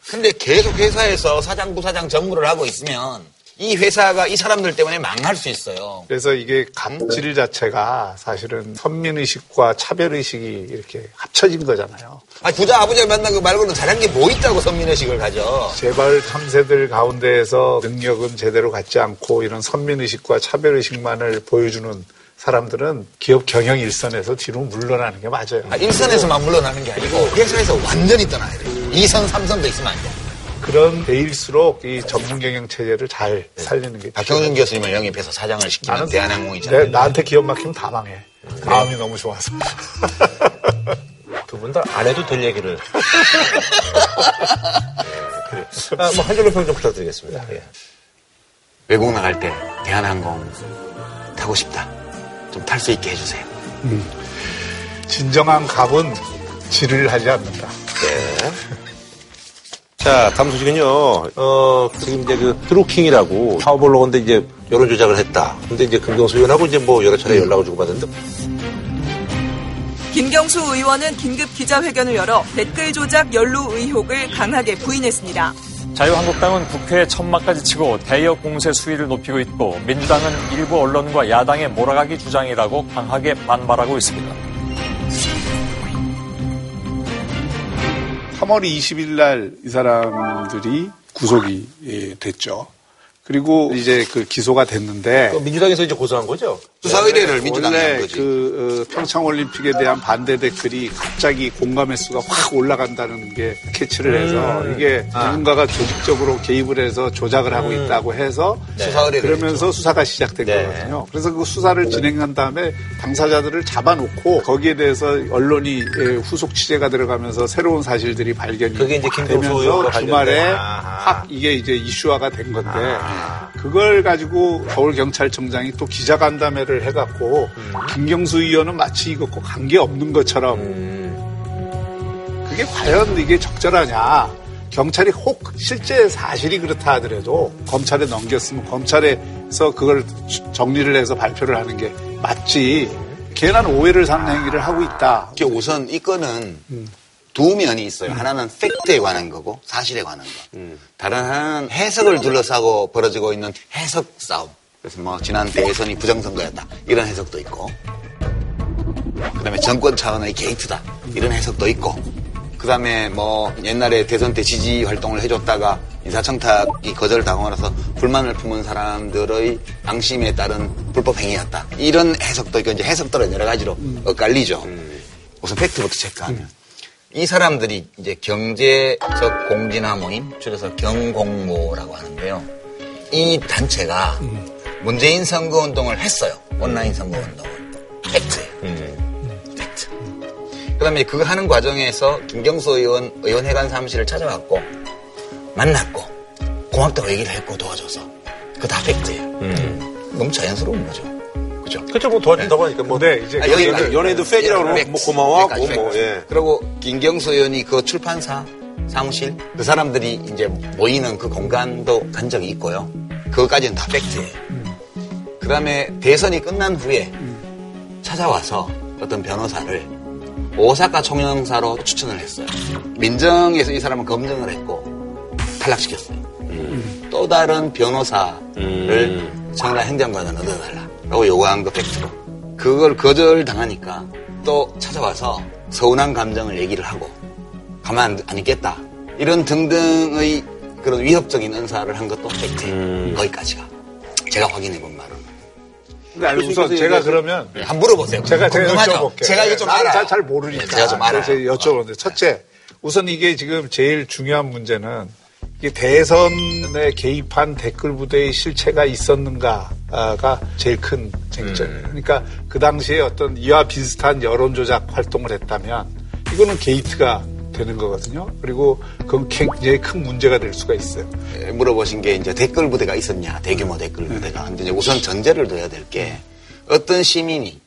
근데 계속 회사에서 사장, 부사장 전무를 하고 있으면 이 회사가 이 사람들 때문에 망할 수 있어요. 그래서 이게 갑질 자체가 사실은 선민의식과 차별의식이 이렇게 합쳐진 거잖아요. 부자 아버지를 만난 거 말고는 잘한 게 뭐 있다고 선민의식을 가져. 재벌 탐세들 가운데에서 능력은 제대로 갖지 않고 이런 선민의식과 차별의식만을 보여주는 사람들은 기업 경영 일선에서 뒤로 물러나는 게 맞아요. 일선에서만 물러나는 게 아니고 회사에서 완전히 떠나야 돼요. 2선, 3선도 있으면 안 돼요. 그런 데일수록 이 전문 경영 체제를 잘 살리는 게. 박형준 교수님을 영입해서 사장을 시키는 대한항공이잖아요. 나한테 기업 맡기면 다 망해. 그래. 마음이 너무 좋아서. 두 분 다 안 해도 될 얘기를. 그래. 뭐 한 줄로 평 좀 부탁드리겠습니다. 예. 외국 나갈 때 대한항공 타고 싶다. 좀 탈 수 있게 해주세요. 진정한 갑은 질을 하지 않는다. 네. 자, 다음 소식은요, 지금 이제 그, 드루킹이라고, 파워볼로 건데 이제, 여론조작을 했다. 근데 이제 김경수 의원하고 이제 뭐 여러 차례 연락을 주고받았는데. 김경수 의원은 긴급 기자회견을 열어 댓글 조작 연루 의혹을 강하게 부인했습니다. 자유한국당은 국회에 천막까지 치고 대여 공세 수위를 높이고 있고, 민주당은 일부 언론과 야당의 몰아가기 주장이라고 강하게 반발하고 있습니다. 3월 20일 날 이 사람들이 구속이 됐죠. 그리고 이제 그 기소가 됐는데. 민주당에서 이제 고소한 거죠? 수사 의뢰를 민주당이 한 거지. 그 평창올림픽에 대한 반대 댓글이 갑자기 공감 횟수가 확 올라간다는 게 캐치를 해서 이게 누군가가 조직적으로 개입을 해서 조작을 하고 있다고 해서 수사 의뢰를 그러면서 했죠. 수사가 시작된 거거든요. 그래서 그 수사를 진행한 다음에 당사자들을 잡아놓고 거기에 대해서 언론이 후속 취재가 들어가면서 새로운 사실들이 발견이 그게 이제 되면서 주말에 확 이게 이제 이슈화가 된 건데. 그걸 가지고 서울경찰청장이 또 기자간담회를 해갖고 김경수 의원은 마치 이것과 관계없는 것처럼 그게 과연 이게 적절하냐. 경찰이 혹 실제 사실이 그렇다 하더라도 검찰에 넘겼으면 검찰에서 그걸 정리를 해서 발표를 하는 게 맞지. 괜한 오해를 삼는 행위를 하고 있다. 우선 이 건은 두 면이 있어요. 하나는 팩트에 관한 거고 사실에 관한 거. 다른 하나는 해석을 둘러싸고 벌어지고 있는 해석 싸움. 그래서 뭐 지난 대선이 부정선거였다. 이런 해석도 있고. 그다음에 정권 차원의 게이트다. 이런 해석도 있고. 그다음에 뭐 옛날에 대선 때 지지 활동을 해줬다가 인사청탁이 거절당하면서 불만을 품은 사람들의 양심에 따른 불법 행위였다. 이런 해석도 있고 이제 해석들은 여러 가지로 엇갈리죠. 우선 팩트부터 체크하면. 이 사람들이 이제 경제적 공진화 모임, 줄여서 경공모라고 하는데요. 이 단체가 문재인 선거운동을 했어요. 온라인 선거운동을. 팩트예요. 팩트. 그다음에 그거 하는 과정에서 김경수 의원회관 사무실을 찾아갔고 만났고 고맙다고 얘기를 했고 도와줘서 그거 다 팩트예요. 너무 자연스러운 거죠. 그렇죠. 뭐 도와준다고 하니까 뭐 네, 이제 연예인도 팩이라고 그러면 뭐 고마워하고 뭐 예. 그리고 김경수 의원이 그 출판사 사무실 그 사람들이 이제 모이는 그 공간도 간 적이 있고요. 그것까지는 다 팩트예요. 그다음에 대선이 끝난 후에 찾아와서 어떤 변호사를 오사카 총영사로 추천을 했어요. 민정에서 이 사람은 검증을 했고 탈락시켰어요. 또 다른 변호사를 청라 행정관을 얻어달라. 라고 요구한 거 팩트로. 그걸 거절당하니까 또 찾아와서 서운한 감정을 얘기를 하고 가만 안 있겠다. 이런 등등의 그런 위협적인 언사를 한 것도 팩트. 거기까지가. 제가 확인해 본 말은. 근데 우선 제가 그러면. 한번 물어보세요. 제가 여쭤볼게요. 제가 이게 좀 알아요. 잘 모르니까. 네, 제가 좀 알아요. 여쭤보는데. 첫째, 우선 이게 지금 제일 중요한 문제는 이게 대선에 개입한 댓글 부대의 실체가 있었는가가 제일 큰 쟁점이에요. 그러니까 그 당시에 어떤 이와 비슷한 여론조작 활동을 했다면 이거는 게이트가 되는 거거든요. 그리고 그건 굉장히 큰 문제가 될 수가 있어요. 물어보신 게 이제 댓글 부대가 있었냐, 대규모 댓글 부대가. 근데 이제 우선 전제를 둬야 될 게 어떤 시민이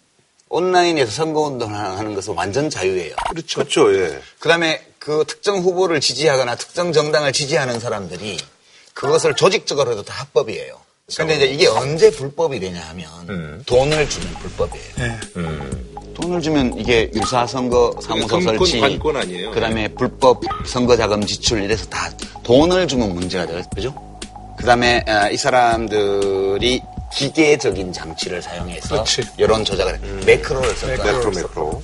온라인에서 선거운동을 하는 것은 완전 자유예요. 그렇죠. 그렇죠. 예. 그다음에 그 특정 후보를 지지하거나 특정 정당을 지지하는 사람들이 그것을 조직적으로도 다 합법이에요. 근데 이제 이게 언제 불법이 되냐 하면 돈을 주면 불법이에요. 네. 돈을 주면 이게 유사선거 사무소 설치, 그다음에 불법 선거자금 지출 이래서 다 돈을 주면 문제가 돼요. 그죠? 그다음에 이 사람들이 기계적인 장치를 사용해서 그렇지. 여론 조작을 해요. 매크로를 써요. 매크로.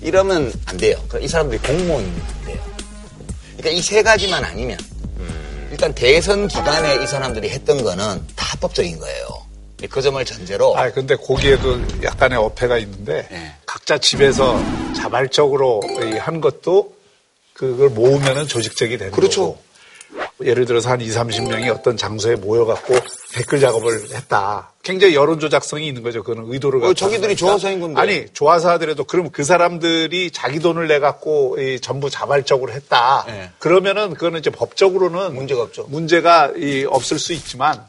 이러면 안 돼요. 이 사람들이 공무원이면 안 돼요. 그러니까 이 세 가지만 아니면 일단 대선 기간에 이 사람들이 했던 거는 다 합법적인 거예요. 그 점을 전제로. 아, 근데 거기에도 약간의 어폐가 있는데 네. 각자 집에서 자발적으로 한 것도 그걸 모으면은 조직적이 되는 그렇죠. 거고. 예를 들어서 한 20, 30명이 어떤 장소에 모여갖고 댓글 작업을 했다. 굉장히 여론 조작성이 있는 거죠. 그거는 의도를 갖고. 자기들이 조화사인 건데. 아니, 조화사 하더라도 그럼 그 사람들이 자기 돈을 내 갖고 전부 자발적으로 했다. 네. 그러면은 그거는 이제 법적으로는 문제가 없죠. 문제가 없을 수 있지만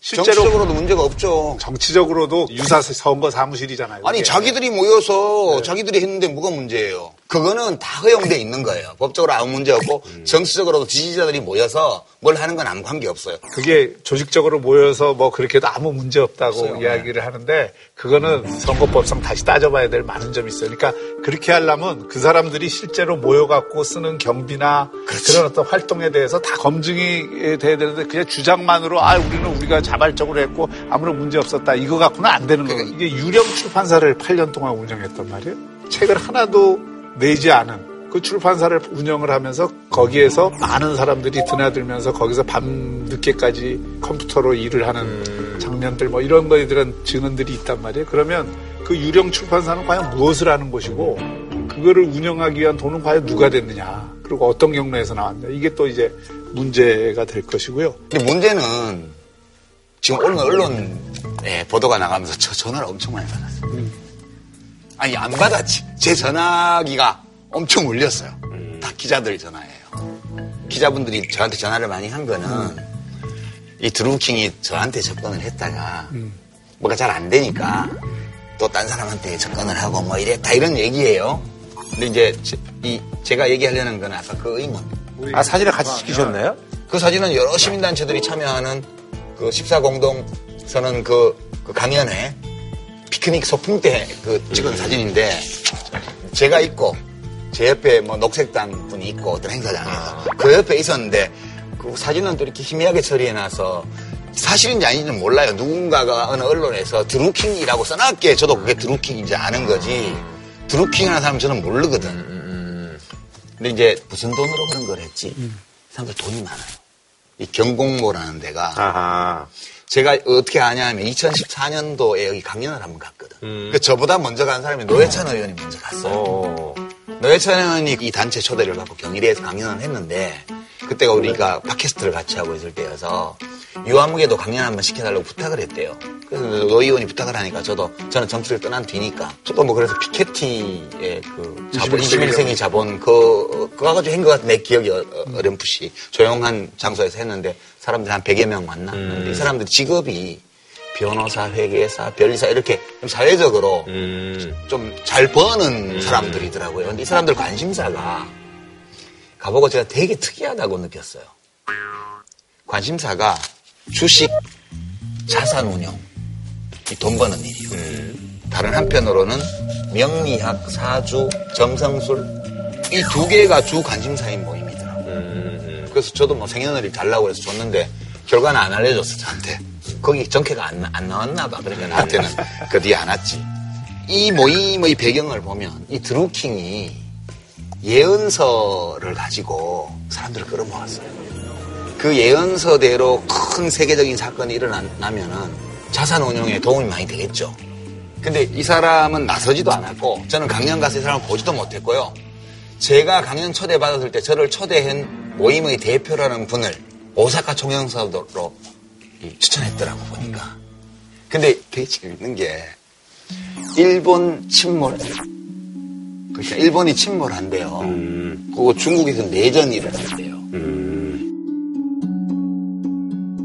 실제로 정치적으로도 문제가 없죠. 정치적으로도 유사 선거 사무실이잖아요. 아니, 그게. 자기들이 모여서 네. 자기들이 했는데 뭐가 문제예요? 그거는 다 허용돼 있는 거예요. 법적으로 아무 문제 없고 정치적으로도 지지자들이 모여서 뭘 하는 건 아무 관계 없어요. 그게 조직적으로 모여서 뭐 그렇게도 아무 문제 없다고 없어요. 이야기를 하는데 그거는 선거법상 다시 따져봐야 될 많은 점이 있어요. 그러니까 그렇게 하려면 그 사람들이 실제로 모여갖고 쓰는 경비나 그렇지. 그런 어떤 활동에 대해서 다 검증이 돼야 되는데 그냥 주장만으로 아 우리는 우리가 자발적으로 했고 아무런 문제 없었다. 이거 갖고는 안 되는 거예요. 이게 유령 출판사를 8년 동안 운영했단 말이에요. 책을 하나도 내지 않은 그 출판사를 운영을 하면서 거기에서 많은 사람들이 드나들면서 거기서 밤늦게까지 컴퓨터로 일을 하는 장면들 뭐 이런 거에 대한 증언들이 있단 말이에요. 그러면 그 유령 출판사는 과연 무엇을 하는 것이고 그거를 운영하기 위한 돈은 과연 누가 됐느냐. 그리고 어떤 경로에서 나왔냐. 이게 또 이제 문제가 될 것이고요. 근데 문제는 지금 오늘 언론에 보도가 나가면서 저 전화를 엄청 많이 받았어요. 아니 안 받았지. 제 전화기가 엄청 울렸어요. 다 기자들 전화예요. 기자분들이 저한테 전화를 많이 한 거는 이 드루킹이 저한테 접근을 했다가 뭐가 잘 안 되니까 또 딴 사람한테 접근을 하고 뭐 이랬다 이런 얘기예요. 근데 이제 제가 얘기하려는 건 아까 그 의문. 아 사진을 같이 찍으셨나요? 그 사진은 여러 시민단체들이 참여하는 그 14공동선언 그 강연회 피크닉 소풍 때 그 찍은 사진인데 제가 있고 제 옆에 뭐 녹색당 분이 있고 어떤 행사장에서 그 옆에 있었는데 그 사진은 또 이렇게 희미하게 처리해놔서 사실인지 아닌지는 몰라요. 누군가가 어느 언론에서 드루킹이라고 써놨기에 저도 그게 드루킹인지 아는 거지 드루킹이라는 사람 저는 모르거든. 근데 이제 무슨 돈으로 그런 걸 했지? 사람들 돈이 많아요. 이 경공모라는 데가 아하. 제가 어떻게 아냐 하면 2014년도에 여기 강연을 한번 갔거든. 그 저보다 먼저 간 사람이 노회찬 의원이 먼저 갔어요. 오. 노회찬 의원이 이 단체 초대를 받고 경희대에서 강연을 했는데 그때가 우리가 팟캐스트를 같이 하고 있을 때여서 유아무개도 강연 한번 시켜달라고 부탁을 했대요. 그래서 노 의원이 부탁을 하니까 저는 정치를 떠난 뒤니까 저도 뭐 그래서 피케티의 그 21세기 자본 그거 가지고 한 것 같은 내 기억이 어렴풋이 조용한 장소에서 했는데 사람들이 한 100여 명 만났는데 이 사람들 직업이 변호사, 회계사, 변리사 이렇게 좀 사회적으로 좀 잘 버는 사람들이더라고요. 근데 이 사람들 관심사가 가보고 제가 되게 특이하다고 느꼈어요. 관심사가 주식, 자산운용, 돈 버는 일이요. 다른 한편으로는 명리학, 사주, 정성술 이 두 개가 주 관심사인 모임이더라고요. 그래서 저도 뭐 생년월일 달라고 해서 줬는데 결과는 안 알려줬어 저한테. 거기 정체가 안 나왔나 봐. 그러니까 나한테는 그 뒤에 안 왔지. 이 모임의 배경을 보면 이 드루킹이 예언서를 가지고 사람들을 끌어모았어요. 그 예언서대로 큰 세계적인 사건이 일어나면은 자산 운용에 도움이 많이 되겠죠. 근데 이 사람은 나서지도 않았고, 저는 강연 가서 이 사람을 보지도 못했고요. 제가 강연 초대받았을 때 저를 초대한 모임의 대표라는 분을 오사카 총영사도로 추천했더라고 보니까. 근데 되게 재밌는 게 일본 침몰. 그러니까 일본이 침몰한대요. 그리고 중국에서 내전이 일어난대요.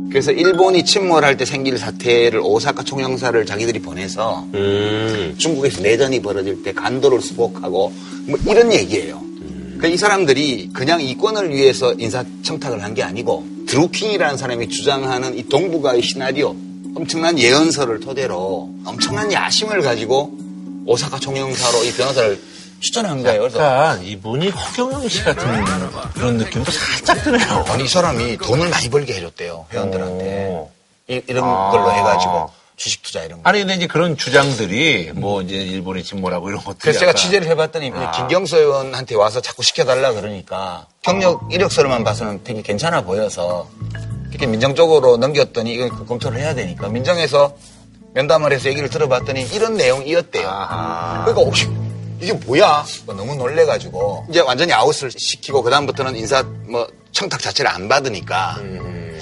그래서 일본이 침몰할 때 생길 사태를 오사카 총영사를 자기들이 보내서 중국에서 내전이 벌어질 때 간도를 수복하고 뭐 이런 얘기예요. 그러니까 이 사람들이 그냥 이권을 위해서 인사청탁을 한 게 아니고 드루킹이라는 사람이 주장하는 이 동북아의 시나리오, 엄청난 예언서를 토대로 엄청난 야심을 가지고 오사카 총영사로 이 변호사를 추천한 거예요. 약간 이분이 허경영 씨 같은 그런 느낌도 살짝 드네요. 아니, 이 사람이 돈을 많이 벌게 해줬대요, 회원들한테. 이런 걸로 해가지고 주식 투자 이런 거. 아니 근데 이제 그런 주장들이 뭐 이제 일본이 침몰하고 이런 것들. 그래서 제가 취재를 해봤더니 김경수 의원한테 와서 자꾸 시켜달라 그러니까 경력 이력서만 봐서는 되게 괜찮아 보여서 이렇게 민정적으로 넘겼더니 이건 검토를 해야 되니까 민정에서 면담을 해서 얘기를 들어봤더니 이런 내용이었대요. 아하. 그러니까 혹시 이게 뭐야? 너무 놀래가지고 이제 완전히 아웃을 시키고 그 다음부터는 인사 뭐 청탁 자체를 안 받으니까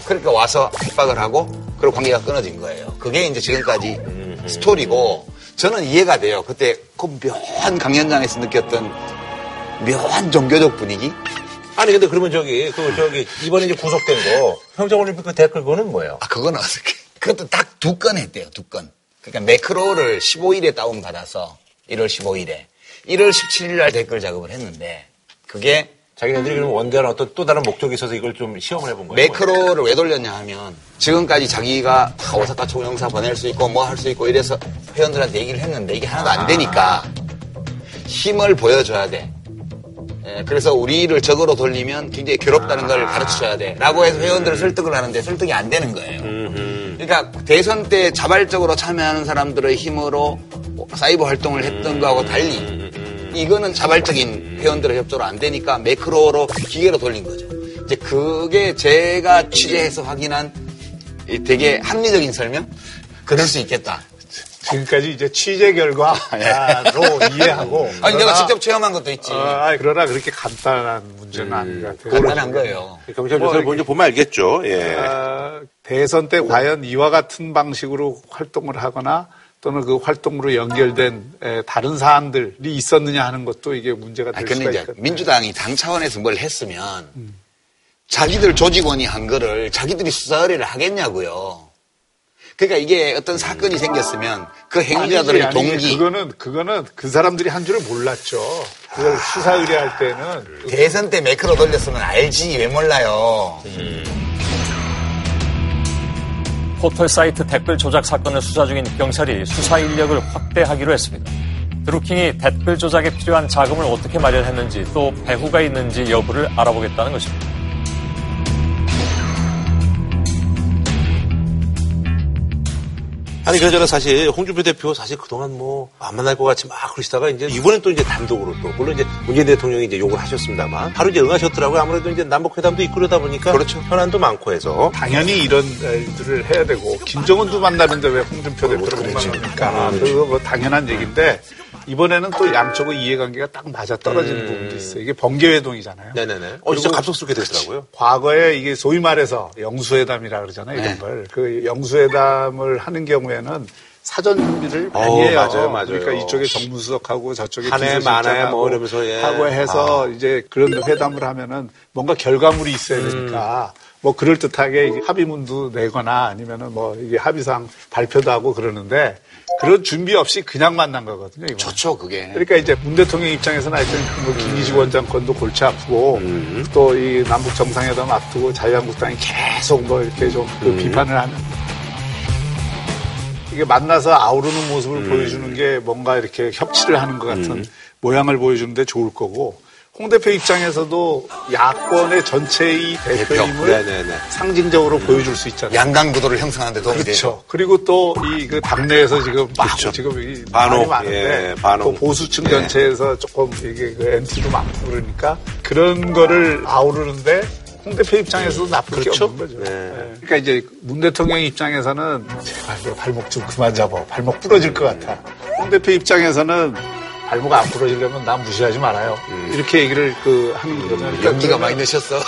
그러니까 와서 협박을 하고 그리고 관계가 끊어진 거예요. 그게 이제 지금까지 스토리고 저는 이해가 돼요. 그때 그 묘한 강연장에서 느꼈던 묘한 종교적 분위기. 아니 근데 그러면 저기 이번에 이제 구속된 거 평창올림픽 그 댓글 그거는 뭐예요? 아 그건 어떻게? 그것도 딱 2건 했대요. 2건. 그러니까 매크로를 15일에 다운 받아서 1월 15일에. 1월 17일 날 댓글 작업을 했는데 그게 자기네들이 그럼 원대한 어떤 또 다른 목적이 있어서 이걸 좀 시험을 해본 거예요. 매크로를 왜 돌렸냐 하면 지금까지 자기가 오사카 총영사 보낼 수 있고 뭐 할 수 있고 이래서 회원들한테 얘기를 했는데 이게 하나도 안 되니까 힘을 보여줘야 돼. 예, 그래서 우리를 적으로 돌리면 굉장히 괴롭다는 걸 가르쳐줘야 돼. 라고 해서 회원들을 설득을 하는데 설득이 안 되는 거예요. 그러니까 대선 때 자발적으로 참여하는 사람들의 힘으로 사이버 활동을 했던 거하고 달리 이거는 자발적인 회원들의 협조로 안 되니까 매크로로 기계로 돌린 거죠. 이제 그게 제가 취재해서 확인한 되게 합리적인 설명? 그럴 수 있겠다. 지금까지 이제 취재 결과로 이해하고. 아니, 그러나, 내가 직접 체험한 것도 있지. 그러나 그렇게 간단한 문제는 아닌 것 같아요. 간단한 거예요. 경찰조사를 먼저 보면 알겠죠. 예. 대선 때 과연 이와 같은 방식으로 활동을 하거나 또는 그 활동으로 연결된 다른 사안들이 있었느냐 하는 것도 이게 문제가 될 수가 있거든요. 민주당이 당 차원에서 뭘 했으면 자기들 조직원이 한 거를 자기들이 수사 의뢰를 하겠냐고요. 그러니까 이게 어떤 사건이 생겼으면 그 행위자들의 동기. 그거는 그 사람들이 한 줄을 몰랐죠. 그걸 수사 의뢰할 때는. 대선 때 매크로 돌렸으면 알지 왜 몰라요. 포털 사이트 댓글 조작 사건을 수사 중인 경찰이 수사 인력을 확대하기로 했습니다. 드루킹이 댓글 조작에 필요한 자금을 어떻게 마련했는지 또 배후가 있는지 여부를 알아보겠다는 것입니다. 아니 그나저나 사실 홍준표 대표 사실 그동안 뭐 안 만날 것 같이 막 그러시다가 이제 이번엔 또 이제 단독으로 또 물론 이제 문재인 대통령이 이제 욕을 하셨습니다만 바로 이제 응하셨더라고요. 아무래도 이제 남북 회담도 있고 그러다 보니까 그렇죠. 현안도 많고 해서 당연히 이런 일들을 해야 되고 김정은도 만나는데 왜 홍준표 대표를 못 만납니까? 그거 뭐 당연한 얘기인데 이번에는 또 양쪽의 이해관계가 딱 맞아 떨어지는 부분도 있어요. 이게 번개 회동이잖아요. 네네네. 진짜 갑작스럽게 되더라고요. 과거에 이게 소위 말해서 영수회담이라 그러잖아요. 이런 걸. 그 영수회담을 하는 경우에는 사전 준비를 많이 해야죠. 맞아요. 그러니까 이쪽에 정무수석하고 저쪽에 기술실장하고 뭐 하고 해서 이제 그런 회담을 하면은 뭔가 결과물이 있어야 되니까. 뭐 그럴듯하게 합의문도 내거나 아니면은 뭐 이게 합의사항 발표도 하고 그러는데 그런 준비 없이 그냥 만난 거거든요. 이건. 좋죠, 그게. 그러니까 이제 문 대통령 입장에서는 하여튼 뭐 김기식 원장 건도 골치 아프고 또 이 남북 정상회담 앞두고 자유한국당이 계속 뭐 이렇게 좀 그 비판을 하는 이게 만나서 아우르는 모습을 보여주는 게 뭔가 이렇게 협치를 하는 것 같은 모양을 보여주는데 좋을 거고. 홍 대표 입장에서도 야권의 전체의 대표임을 상징적으로 보여줄 수 있잖아요. 양강 구도를 형성하는데 도움이 되죠. 그렇죠. 그리고 또 이 그 당내에서 지금 막 그렇죠. 지금 이 반응이 많은데 예, 또 보수층 전체에서 조금 이게 그 엔티도 많고 그러니까 그런 거를 아우르는데. 홍 대표 입장에서도 나쁠 그렇죠? 게 없는 거죠. 네. 그러니까 이제 문 대통령 입장에서는 제발 발목 좀 그만 잡아. 발목 부러질 것 같아. 홍 대표 입장에서는 발목 안 부러지려면 난 무시하지 말아요. 이렇게 얘기를 하는 거잖아요. 연기가 많이 내셨어.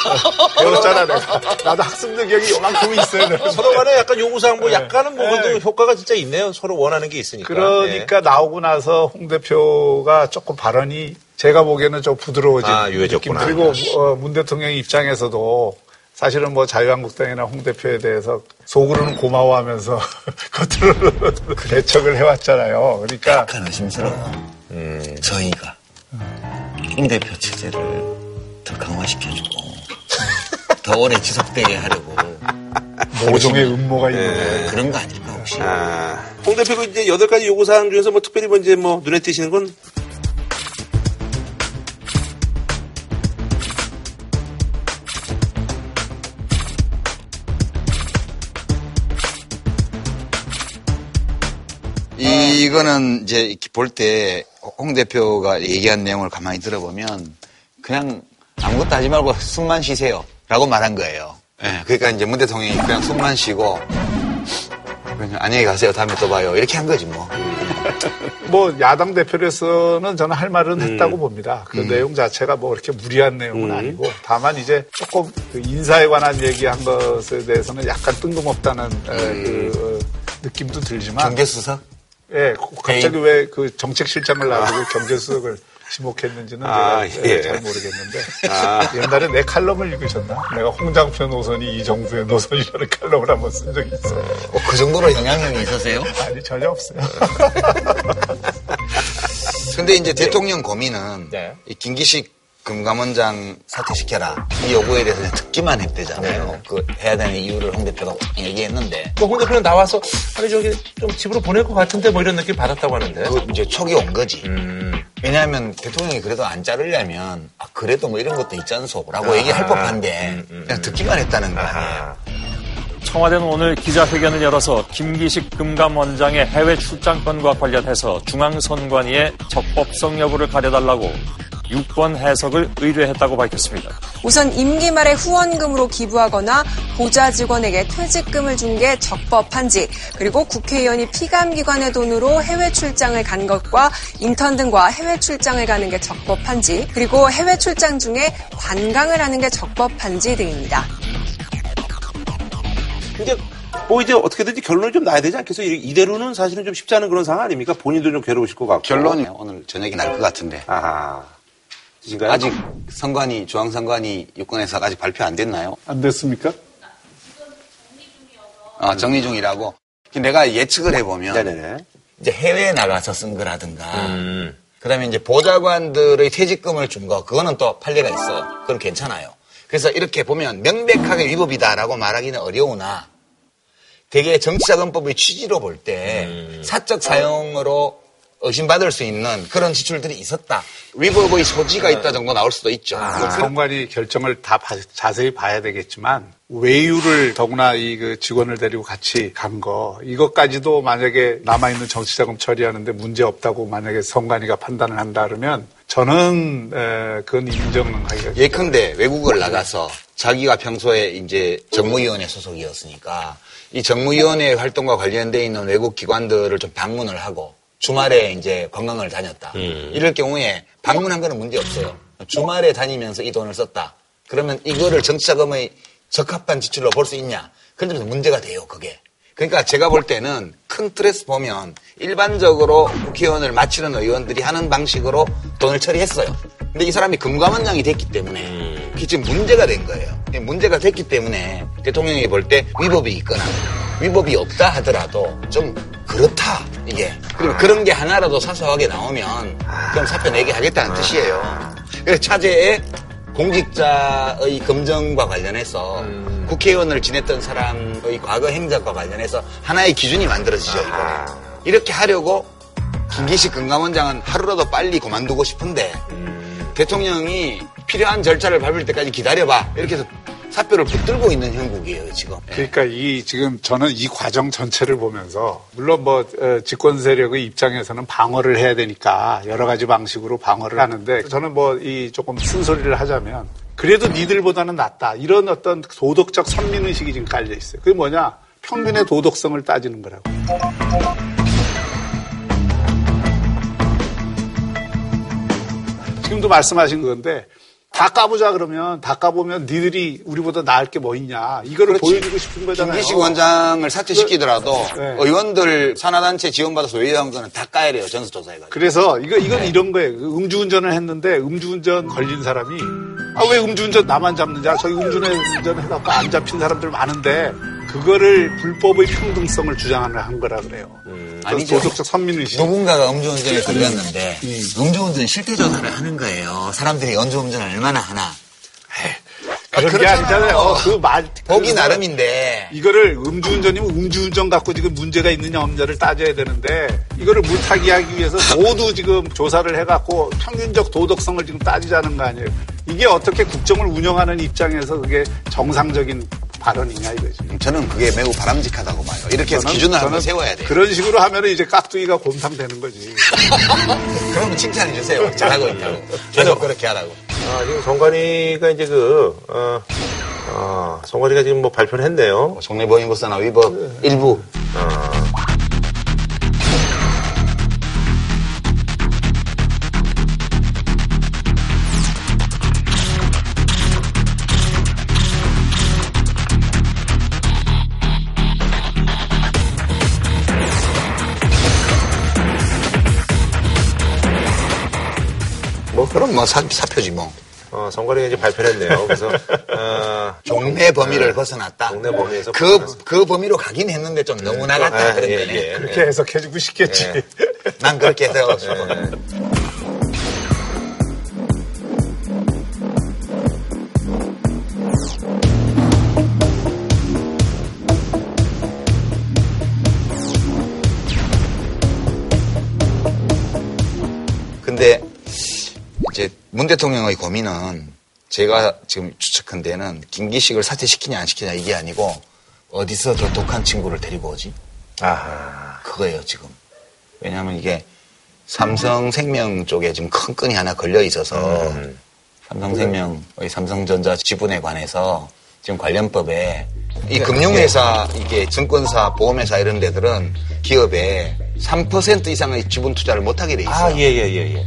배웠잖아 내가. 나도 학습 능력이 요만큼은 있어요. 서로 간에 약간 요구사항 뭐 약간은 뭐가도 효과가 진짜 있네요. 서로 원하는 게 있으니까. 그러니까 나오고 나서 홍 대표가 조금 발언이 제가 보기에는 좀 부드러워진 느낌. 그리고 문 대통령 입장에서도 사실은 뭐 자유한국당이나 홍 대표에 대해서 속으로는 고마워하면서 겉으로는 대척을 해왔잖아요. 그러니까 약간 의심스러워요. 저희가 홍 대표 체제를 더 강화시켜주고 더 오래 지속되게 하려고 모종의 음모가 있는 그런 거 아닐까 혹시? 홍 대표가 이제 8가지 요구사항 중에서 뭐 특별히 뭐 이제 뭐 눈에 띄시는 건? 이거는 이제 볼 때 홍 대표가 얘기한 내용을 가만히 들어보면 그냥 아무것도 하지 말고 숨만 쉬세요 라고 말한 거예요. 예, 그러니까 이제 문 대통령이 그냥 숨만 쉬고 그냥 안녕히 가세요 다음에 또 봐요 이렇게 한 거지 뭐. 뭐 야당 대표로서는 저는 할 말은 했다고 봅니다. 그 내용 자체가 뭐 그렇게 무리한 내용은 아니고 다만 이제 조금 그 인사에 관한 얘기한 것에 대해서는 약간 뜬금없다는 그 느낌도 들지만 경계수사? 예, 갑자기 왜 그 정책실장을 놔두고 경제수석을 지목했는지는 제가 잘 모르겠는데 옛날에 내 칼럼을 읽으셨나? 내가 홍장표 노선이 이 정부의 노선이라는 칼럼을 한번 쓴 적이 있어요. 그 정도로 영향력이 있으세요? 아니, 전혀 없어요. 근데 이제 대통령 고민은 이 김기식 금감원장 사퇴시켜라. 이 요구에 대해서 듣기만 했대잖아요. 네. 그 해야 되는 이유를 홍 대표가 얘기했는데. 뭐 홍 대표는 나와서 아니 저기 좀 집으로 보낼 것 같은데 뭐 이런 느낌 받았다고 하는데. 그 이제 촉이 온 거지. 왜냐하면 대통령이 그래도 안 자르려면 그래도 뭐 이런 것도 있잖소라고 얘기할 법한데 그냥 듣기만 했다는 거 아니에요. 청와대는 오늘 기자회견을 열어서 김기식 금감원장의 해외 출장권과 관련해서 중앙선관위의 적법성 여부를 가려달라고 6번 해석을 의뢰했다고 밝혔습니다. 우선 임기 말에 후원금으로 기부하거나 보좌 직원에게 퇴직금을 준 게 적법한지, 그리고 국회의원이 피감기관의 돈으로 해외 출장을 간 것과 인턴 등과 해외 출장을 가는 게 적법한지, 그리고 해외 출장 중에 관광을 하는 게 적법한지 등입니다. 근데 뭐 이제 어떻게든지 결론이 좀 나야 되지 않겠어요? 이대로는 사실은 좀 쉽지 않은 그런 상황 아닙니까? 본인도 좀 괴로우실 것 같고. 결론이 오늘 저녁이 날 것 같은데. 아하. 진가요? 아직 선관위, 중앙선관위 유권에서 아직 발표 안 됐나요? 안 됐습니까? 정리 중이라고. 내가 예측을 해보면 네네네. 이제 해외에 나가서 쓴 거라든가 그다음에 이제 보좌관들의 퇴직금을 준 거 그거는 또 판례가 있어요. 그건 괜찮아요. 그래서 이렇게 보면 명백하게 위법이다라고 말하기는 어려우나 되게 정치자금법의 취지로 볼 때 사적 사용으로 의심받을 수 있는 그런 지출들이 있었다. 위법의 소지가 있다 정도 나올 수도 있죠. 선관위 결정을 다 자세히 봐야 되겠지만 외유를 더구나 이 그 직원을 데리고 같이 간 거 이것까지도 만약에 남아있는 정치자금 처리하는데 문제 없다고 만약에 선관위가 판단을 한다 그러면 저는 그건 인정하기가 예컨대 외국을 나가서 자기가 평소에 이제 정무위원회 소속이었으니까 이 정무위원회 활동과 관련돼 있는 외국 기관들을 좀 방문을 하고 주말에 이제 관광을 다녔다. 이럴 경우에 방문한 거는 문제 없어요. 주말에 다니면서 이 돈을 썼다. 그러면 이거를 정치자금의 적합한 지출로 볼 수 있냐? 그런 점에서 문제가 돼요, 그게. 그러니까 제가 볼 때는 큰 틀에서 보면 일반적으로 국회의원을 마치는 의원들이 하는 방식으로 돈을 처리했어요. 근데 이 사람이 금감원장이 됐기 때문에 그게 지금 문제가 된 거예요. 문제가 됐기 때문에 대통령이 볼 때 위법이 있거나 위법이 없다 하더라도 좀 그렇다 이게 그리고 그런 게 하나라도 사소하게 나오면 그럼 사표 내게 하겠다는 뜻이에요. 그래서 차제에 공직자의 검증과 관련해서 국회의원을 지냈던 사람의 과거 행적과 관련해서 하나의 기준이 만들어지죠 이번에. 이렇게 하려고 김기식 금감원장은 하루라도 빨리 그만두고 싶은데 대통령이 필요한 절차를 밟을 때까지 기다려봐. 이렇게 해서 사표를 붙들고 있는 형국이에요, 지금. 그러니까 이, 지금 저는 이 과정 전체를 보면서, 물론 뭐, 집권 세력의 입장에서는 방어를 해야 되니까 여러 가지 방식으로 방어를 하는데, 저는 뭐, 이 조금 쓴소리를 하자면, 그래도 니들보다는 낫다. 이런 어떤 도덕적 선민의식이 지금 깔려있어요. 그게 뭐냐? 평균의 도덕성을 따지는 거라고. 지금도 말씀하신 건데, 다 까보자 그러면 다 까보면 니들이 우리보다 나을 게 뭐 있냐. 이거를 보여주고 싶은 거잖아요. 김기식 원장을 사퇴시키더라도 네. 의원들 산하단체 지원받아서 외유한거는 다 까야 돼요. 전수조사해가지고. 그래서 이건 네. 이런 거예요. 음주운전을 했는데 음주운전 걸린 사람이 아, 왜 음주운전 나만 잡느냐. 저기 음주운전 해갖고 안 잡힌 사람들 많은데 그거를 불법의 평등성을 주장한 거라 그래요. 아니죠. 도덕적 선민의식. 누군가가 음주운전을 걸렸는데 음주운전 실태조사를 하는 거예요. 사람들이 음주운전을 얼마나 하나. 그런 게 아니잖아요. 그 말. 보기 나름인데. 이거를 음주운전이면 음주운전 갖고 지금 문제가 있느냐 없느냐를 따져야 되는데 이거를 물타기하기 위해서 모두 지금 조사를 해갖고 평균적 도덕성을 지금 따지자는 거 아니에요. 이게 어떻게 국정을 운영하는 입장에서 그게 정상적인 발언이냐 이거죠. 저는 그게 매우 바람직하다고 봐요. 이렇게 해서 기준을 한번 세워야 돼요. 그런 식으로 하면 이제 깍두기가 곰탕되는 거지. 그럼 칭찬해 주세요. 잘하고 있다고. 계속 그렇게 하라고. 아, 지금 정관이가 이제 정관이가 지금 뭐 발표를 했네요. 속내보인보사나 위법 네. 일부. 그럼 뭐 사표지 뭐. 정관이가 이제 발표를 했네요. 그래서 종래 범위를 벗어났다. 종래 범위에서 그 범위로 가긴 했는데 좀 너무 나갔다 그런 거네. 예, 예. 그렇게 해석해주고 싶겠지. 예. 난 그렇게 해석하고 싶어. 근데 이제 문 대통령의 고민은 제가 지금 추측한 데는 김기식을 사퇴시키냐 안 시키냐 이게 아니고 어디서 더 독한 친구를 데리고 오지? 아 그거예요 지금. 왜냐하면 이게 삼성생명 쪽에 지금 큰 끈이 하나 걸려 있어서 삼성생명의 삼성전자 지분에 관해서 지금 관련법에 이 금융회사 이게 증권사 보험회사 이런 데들은 기업에 3% 이상의 지분 투자를 못하게 돼 있어요. 아 예.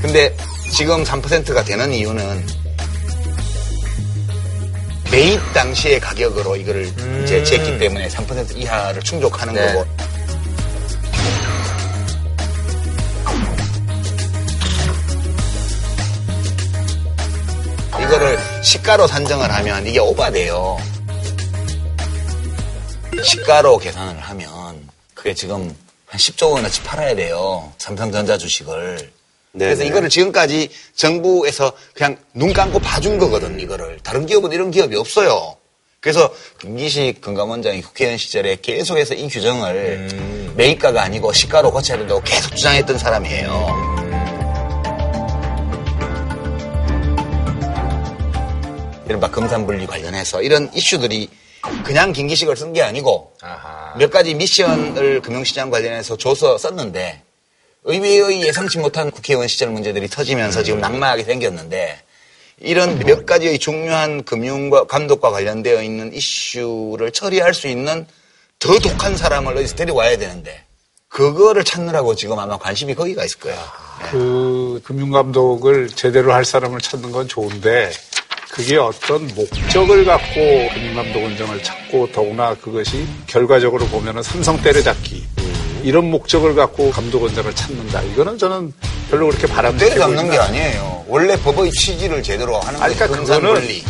근데 지금 3%가 되는 이유는 매입 당시의 가격으로 이거를 이제 쟀기 때문에 3% 이하를 충족하는 네. 거고. 이거를 시가로 산정을 하면 이게 오바돼요. 시가로 계산을 하면 그게 지금 한 10조 원어치 팔아야 돼요. 삼성전자 주식을. 네네. 그래서 이거를 지금까지 정부에서 그냥 눈 감고 봐준 거거든, 이거를. 다른 기업은 이런 기업이 없어요. 그래서 김기식 금감원장이 국회의원 시절에 계속해서 이 규정을 매입가가 아니고 시가로 고쳐야 된다고 계속 주장했던 사람이에요. 이른바 금산분리 관련해서 이런 이슈들이 그냥 김기식을 쓴 게 아니고 아하. 몇 가지 미션을 금융시장 관련해서 줘서 썼는데 의외의 예상치 못한 국회의원 시절 문제들이 터지면서 지금 낙마하게 생겼는데 이런 몇 가지의 중요한 금융과 감독과 관련되어 있는 이슈를 처리할 수 있는 더 독한 사람을 어디서 데려와야 되는데 그거를 찾느라고 지금 아마 관심이 거기가 있을 거예요. 그 금융감독을 제대로 할 사람을 찾는 건 좋은데 그게 어떤 목적을 갖고 금융감독 원장을 찾고 더구나 그것이 결과적으로 보면은 삼성 때려잡기 이런 목적을 갖고 감독원장을 찾는다. 이거는 저는 별로 그렇게 바람직해 보이지 않아요. 때려잡는 게 아니에요. 원래 법의 취지를 제대로 하는 거예요. 그러니까 그거는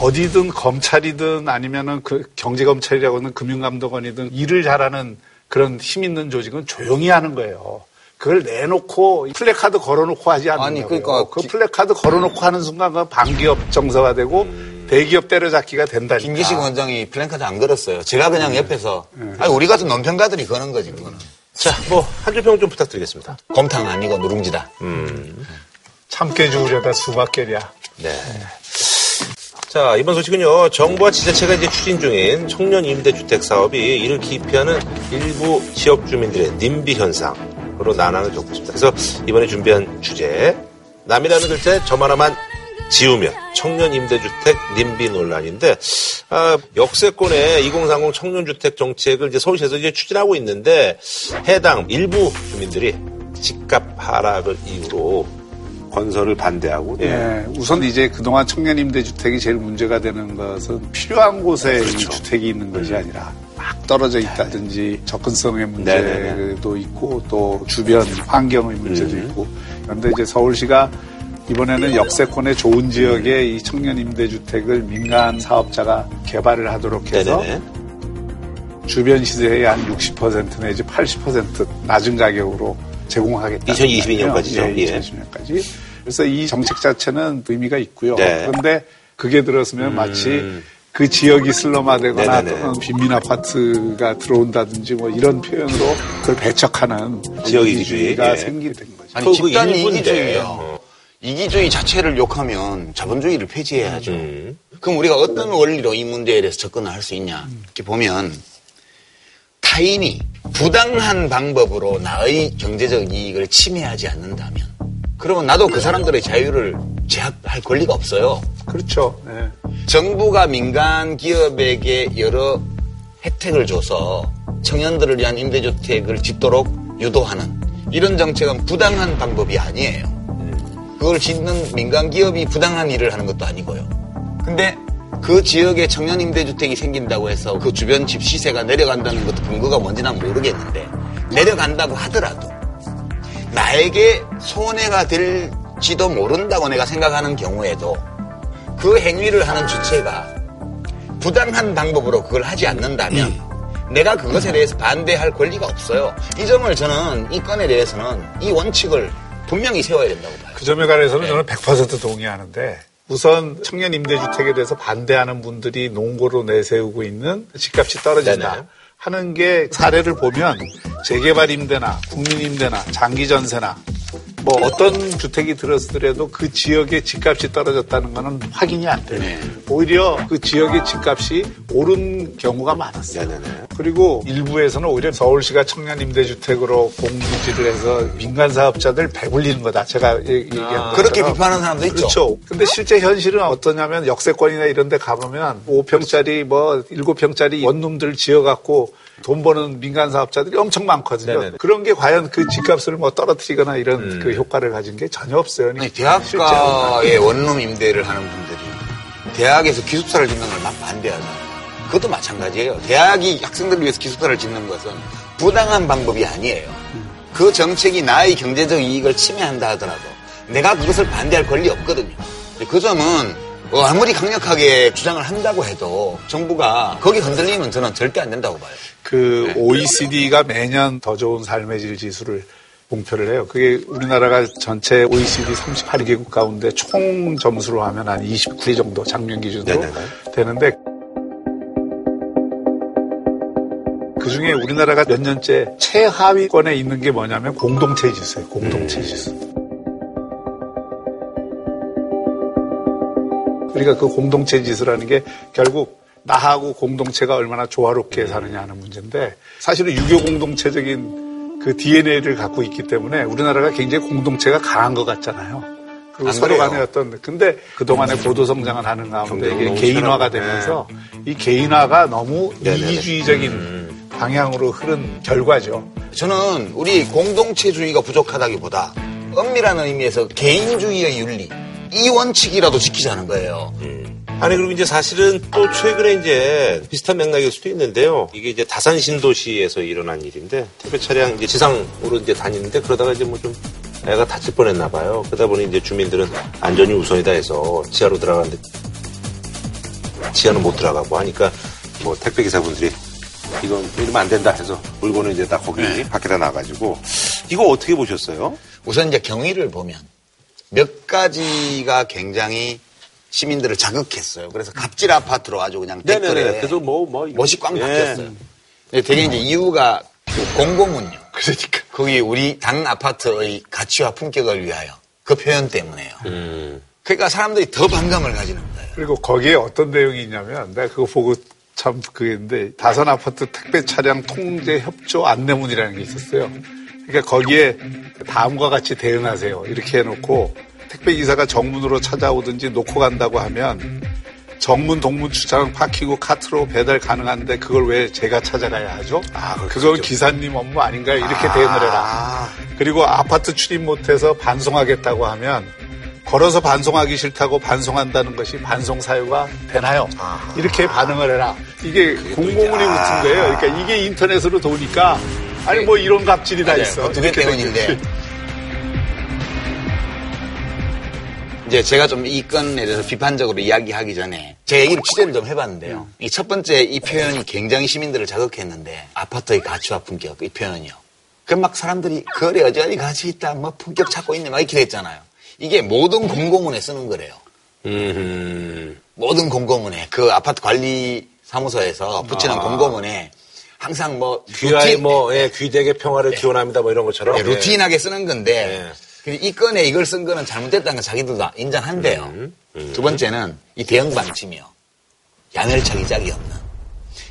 어디든 검찰이든 아니면은 그 경제검찰이라고 하는 금융감독원이든 일을 잘하는 그런 힘 있는 조직은 조용히 하는 거예요. 그걸 내놓고 플래카드 걸어놓고 하지 않는다고요. 아니, 그러니까 그 플래카드 걸어놓고 하는 순간 그 반기업 정서가 되고 대기업 때려잡기가 된다니까. 김기식 원장이 플래카드 안 걸었어요. 제가 그냥 옆에서 아니 우리 같은 논평가들이 거는 거지 그거는. 자, 뭐 한 줄 평 좀 부탁드리겠습니다. 곰탕 아니고 누룽지다. 참깨 주우려다 수박깨야. 네. 자, 이번 소식은요. 정부와 지자체가 이제 추진 중인 청년 임대주택 사업이 이를 기피하는 일부 지역 주민들의 님비 현상으로 난항을 겪고 있습니다. 그래서 이번에 준비한 주제, 남이라는 글자에 점 하나만 지우면 청년 임대주택 님비 논란인데, 역세권의 2030 청년주택 정책을 이제 서울시에서 이제 추진하고 있는데, 해당 일부 주민들이 집값 하락을 이유로 건설을 반대하고. 예. 네. 우선 이제 그동안 청년 임대주택이 제일 문제가 되는 것은 필요한 곳에 그렇죠. 주택이 있는 것이 아니라 막 떨어져 있다든지 접근성의 문제도 네네. 있고 또 주변 환경의 문제도 있고. 그런데 이제 서울시가 이번에는 역세권의 좋은 지역에 이 청년 임대주택을 민간 사업자가 개발을 하도록 해서 네네. 주변 시세의 한 60% 내지 80% 낮은 가격으로 제공하겠다. 2022년까지죠. 예, 2020년까지. 그래서 이 정책 자체는 의미가 있고요. 네. 그런데 그게 들었으면 마치 그 지역이 슬럼화되거나 또는 빈민 아파트가 들어온다든지 뭐 이런 표현으로 그걸 배척하는 지역 이기주의가 예. 생기게 된 거죠. 아니, 집단 이기주의예요. 이기주의 자체를 욕하면 자본주의를 폐지해야죠. 그럼 우리가 어떤 원리로 이 문제에 대해서 접근을 할 수 있냐? 이렇게 보면 타인이 부당한 방법으로 나의 경제적 이익을 침해하지 않는다면 그러면 나도 그 사람들의 자유를 제압할 권리가 없어요. 그렇죠. 네. 정부가 민간 기업에게 여러 혜택을 줘서 청년들을 위한 임대주택을 짓도록 유도하는 이런 정책은 부당한 방법이 아니에요. 그걸 짓는 민간 기업이 부당한 일을 하는 것도 아니고요. 근데 그 지역에 청년 임대주택이 생긴다고 해서 그 주변 집 시세가 내려간다는 것도 근거가 뭔지 난 모르겠는데 내려간다고 하더라도 나에게 손해가 될지도 모른다고 내가 생각하는 경우에도 그 행위를 하는 주체가 부당한 방법으로 그걸 하지 않는다면 내가 그것에 대해서 반대할 권리가 없어요. 이 점을 저는 이 건에 대해서는 이 원칙을 분명히 세워야 된다고 봐요. 그 점에 관해서는 네. 저는 100% 동의하는데 우선 청년 임대주택에 대해서 반대하는 분들이 농고로 내세우고 있는 집값이 떨어진다 네네. 하는 게 사례를 보면 재개발 임대나 국민 임대나 장기 전세나 뭐 어떤 주택이 들었더라도 그 지역의 집값이 떨어졌다는 거는 확인이 안 돼요. 네네. 오히려 그 지역의 집값이 오른 경우가 많았어요. 네네. 그리고 일부에서는 오히려 서울시가 청년 임대주택으로 공유지를 해서 민간 사업자들 배불리는 거다. 제가 얘기한 그렇게 비판하는 사람도 그렇죠. 있죠. 근데 실제 현실은 어떠냐면 역세권이나 이런 데 가보면 5평짜리 뭐 7평짜리 원룸들 지어갖고 돈 버는 민간 사업자들이 엄청 많거든요. 네네. 그런 게 과연 그 집값을 뭐 떨어뜨리거나 이런 그 효과를 가진 게 전혀 없어요. 아니, 대학가에 원룸 임대를 하는 분들이 대학에서 기숙사를 짓는 걸 막 반대하잖아요. 그것도 마찬가지예요. 대학이 학생들을 위해서 기숙사를 짓는 것은 부당한 방법이 아니에요. 그 정책이 나의 경제적 이익을 침해한다 하더라도 내가 그것을 반대할 권리 없거든요. 그 점은 아무리 강력하게 주장을 한다고 해도 정부가 거기 흔들리면 저는 절대 안 된다고 봐요. 그 네. OECD가 매년 더 좋은 삶의 질 지수를 공표를 해요. 그게 우리나라가 전체 OECD 38개국 가운데 총 점수로 하면 한 29위 정도 작년 기준으로 네네. 되는데 그중에 우리나라가 몇 년째 최하위권에 있는 게 뭐냐면 공동체 지수예요. 공동체 지수. 우리가 그 공동체 지수라는 게 결국 나하고 공동체가 얼마나 조화롭게 사느냐 하는 문제인데 사실은 유교 공동체적인 그 DNA를 갖고 있기 때문에 우리나라가 굉장히 공동체가 강한 것 같잖아요. 그리고 서로 간의 어떤, 근데 그동안의 고도성장을 하는 가운데 이게 개인화가 되면서 이 개인화가 너무 이기주의적인 방향으로 흐른 결과죠. 저는 우리 공동체주의가 부족하다기보다 엄밀한 의미에서 개인주의의 윤리, 이 원칙이라도 지키자는 거예요. 아니, 그리고 이제 사실은 또 최근에 이제 비슷한 맥락일 수도 있는데요. 이게 이제 다산 신도시에서 일어난 일인데, 택배 차량 이제 지상으로 이제 다니는데, 그러다가 이제 뭐 좀 애가 다칠 뻔 했나 봐요. 그러다 보니 이제 주민들은 안전이 우선이다 해서 지하로 들어가는데, 지하는 못 들어가고 하니까 뭐 택배기사분들이 이건 이러면 안 된다 해서 물건을 이제 딱 거기 밖에다 놔가지고 이거 어떻게 보셨어요? 우선 이제 경위를 보면 몇 가지가 굉장히 시민들을 자극했어요. 그래서 갑질 아파트로 아주 그냥 댓글에 그래서 뭐 멋이 꽝 바뀌었어요. 예. 되게 이제 이유가 공공운용. 그러니까 거기 우리 당 아파트의 가치와 품격을 위하여 그 표현 때문에요. 그러니까 사람들이 더 반감을 가지는 거예요. 그리고 거기에 어떤 내용이 있냐면 내가 그거 보고 참 그게인데 다산 아파트 택배 차량 통제 협조 안내문이라는 게 있었어요. 그러니까 거기에 다음과 같이 대응하세요. 이렇게 해놓고 택배기사가 정문으로 찾아오든지 놓고 간다고 하면 정문, 동문, 주차장, 파킹 후 카트로 배달 가능한데 그걸 왜 제가 찾아가야 하죠? 그건 기사님 업무 아닌가요? 이렇게 대응을 해라. 그리고 아파트 출입 못해서 반송하겠다고 하면 걸어서 반송하기 싫다고 반송한다는 것이 반송 사유가 되나요? 이렇게 반응을 해라. 이게 공공운이 붙은 거예요. 그러니까 이게 인터넷으로 도니까 아니 뭐 이런 갑질이 다 있어. 그게 때문인데. 이제 제가 좀 이 건에 대해서 비판적으로 이야기하기 전에 제 얘기를 취재를 좀 해봤는데요. 이 첫 번째 이 표현이 굉장히 시민들을 자극했는데 아파트의 가치와 품격 이 표현이요. 그럼 막 사람들이 그래 여전히 가치 있다 뭐 품격 찾고 있네 막 이렇게 됐잖아요. 이게 모든 공공문에 쓰는 거래요. 모든 공공문에 그 아파트 관리 사무소에서 붙이는 공공문에 항상 뭐 귀하의 뭐 귀대계 평화를 기원합니다 뭐 이런 것처럼 루틴하게 쓰는 건데. 이 건에 이걸 쓴 거는 잘못됐다는 건 자기들도 인정한대요. 두 번째는 이 대응 방침이요. 야멸차기 짝이 없는.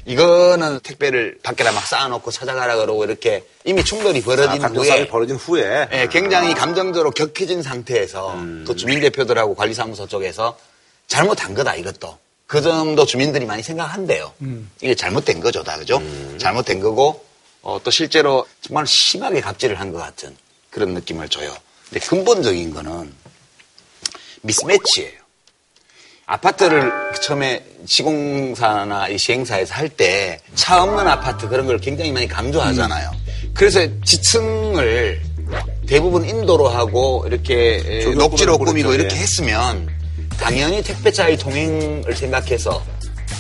이거는 택배를 밖에다 막 쌓아놓고 찾아가라 그러고 이렇게 이미 충돌이 벌어진 감정싸움이 벌어진 후에 네, 굉장히 감정적으로 격해진 상태에서 또 주민대표들하고 관리사무소 쪽에서 잘못한 거다 이것도. 그 점도 주민들이 많이 생각한대요. 이게 잘못된 거죠 다 그죠? 잘못된 거고 또 실제로 정말 심하게 갑질을 한 것 같은 그런 느낌을 줘요. 근데 근본적인 거는 미스매치예요. 아파트를 처음에 시공사나 이 시행사에서 할 때 차 없는 아파트 그런 걸 굉장히 많이 강조하잖아요. 그래서 지층을 대부분 인도로 하고 이렇게 녹지로 꾸미고 이렇게 했으면 당연히 택배차의 통행을 생각해서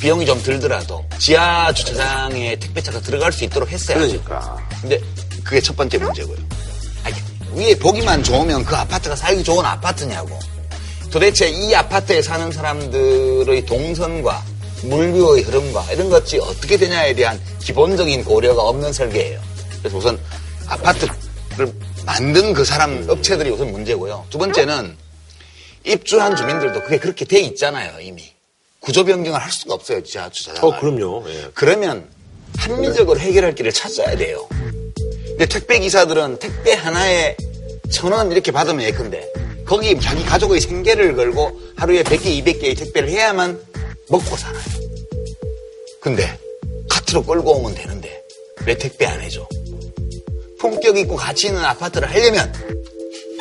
비용이 좀 들더라도 지하 주차장에 택배차가 들어갈 수 있도록 했어야죠. 그러니까. 근데 그게 첫 번째 문제고요. 위에 보기만 좋으면 그 아파트가 살기 좋은 아파트냐고. 도대체 이 아파트에 사는 사람들의 동선과 물류의 흐름과 이런 것이 어떻게 되냐에 대한 기본적인 고려가 없는 설계예요. 그래서 우선 아파트를 만든 그 사람 업체들이 우선 문제고요. 두 번째는 입주한 주민들도 그게 그렇게 돼 있잖아요. 이미 구조 변경을 할 수가 없어요. 지하 주차장. 그럼요. 예. 그러면 합리적으로 해결할 길을 찾아야 돼요. 근데 택배기사들은 택배 하나에 1,000원 이렇게 받으면 예컨대 거기 자기 가족의 생계를 걸고 하루에 100개, 200개의 택배를 해야만 먹고 살아요. 근데 카트로 끌고 오면 되는데 왜 택배 안 해줘? 품격 있고 가치 있는 아파트를 하려면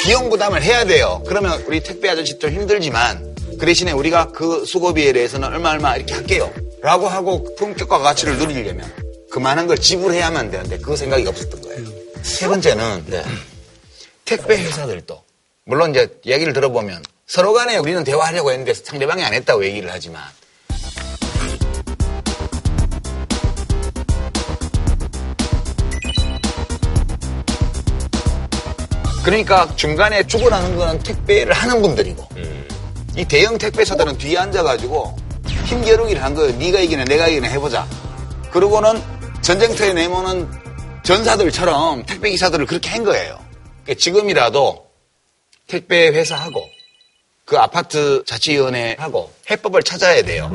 비용 부담을 해야 돼요. 그러면 우리 택배 아저씨 좀 힘들지만 그 대신에 우리가 그 수고비에 대해서는 얼마 이렇게 할게요. 라고 하고 품격과 가치를 누리려면 그만한 걸 지불해야만 되는데 그 생각이 없었던 거예요. 세 번째는 택배 회사들도 물론 이제 얘기를 들어보면 서로 간에 우리는 대화하려고 했는데 상대방이 안 했다고 얘기를 하지만 그러니까 중간에 주고라는 거는 택배를 하는 분들이고 이 대형 택배사들은 뒤에 앉아가지고 힘겨루기를 한 거예요. 네가 이기네 내가 이기네 해보자. 그러고는 전쟁터에 내모는 전사들처럼 택배기사들을 그렇게 한 거예요. 그러니까 지금이라도 택배회사하고 그 아파트 자치위원회하고 해법을 찾아야 돼요.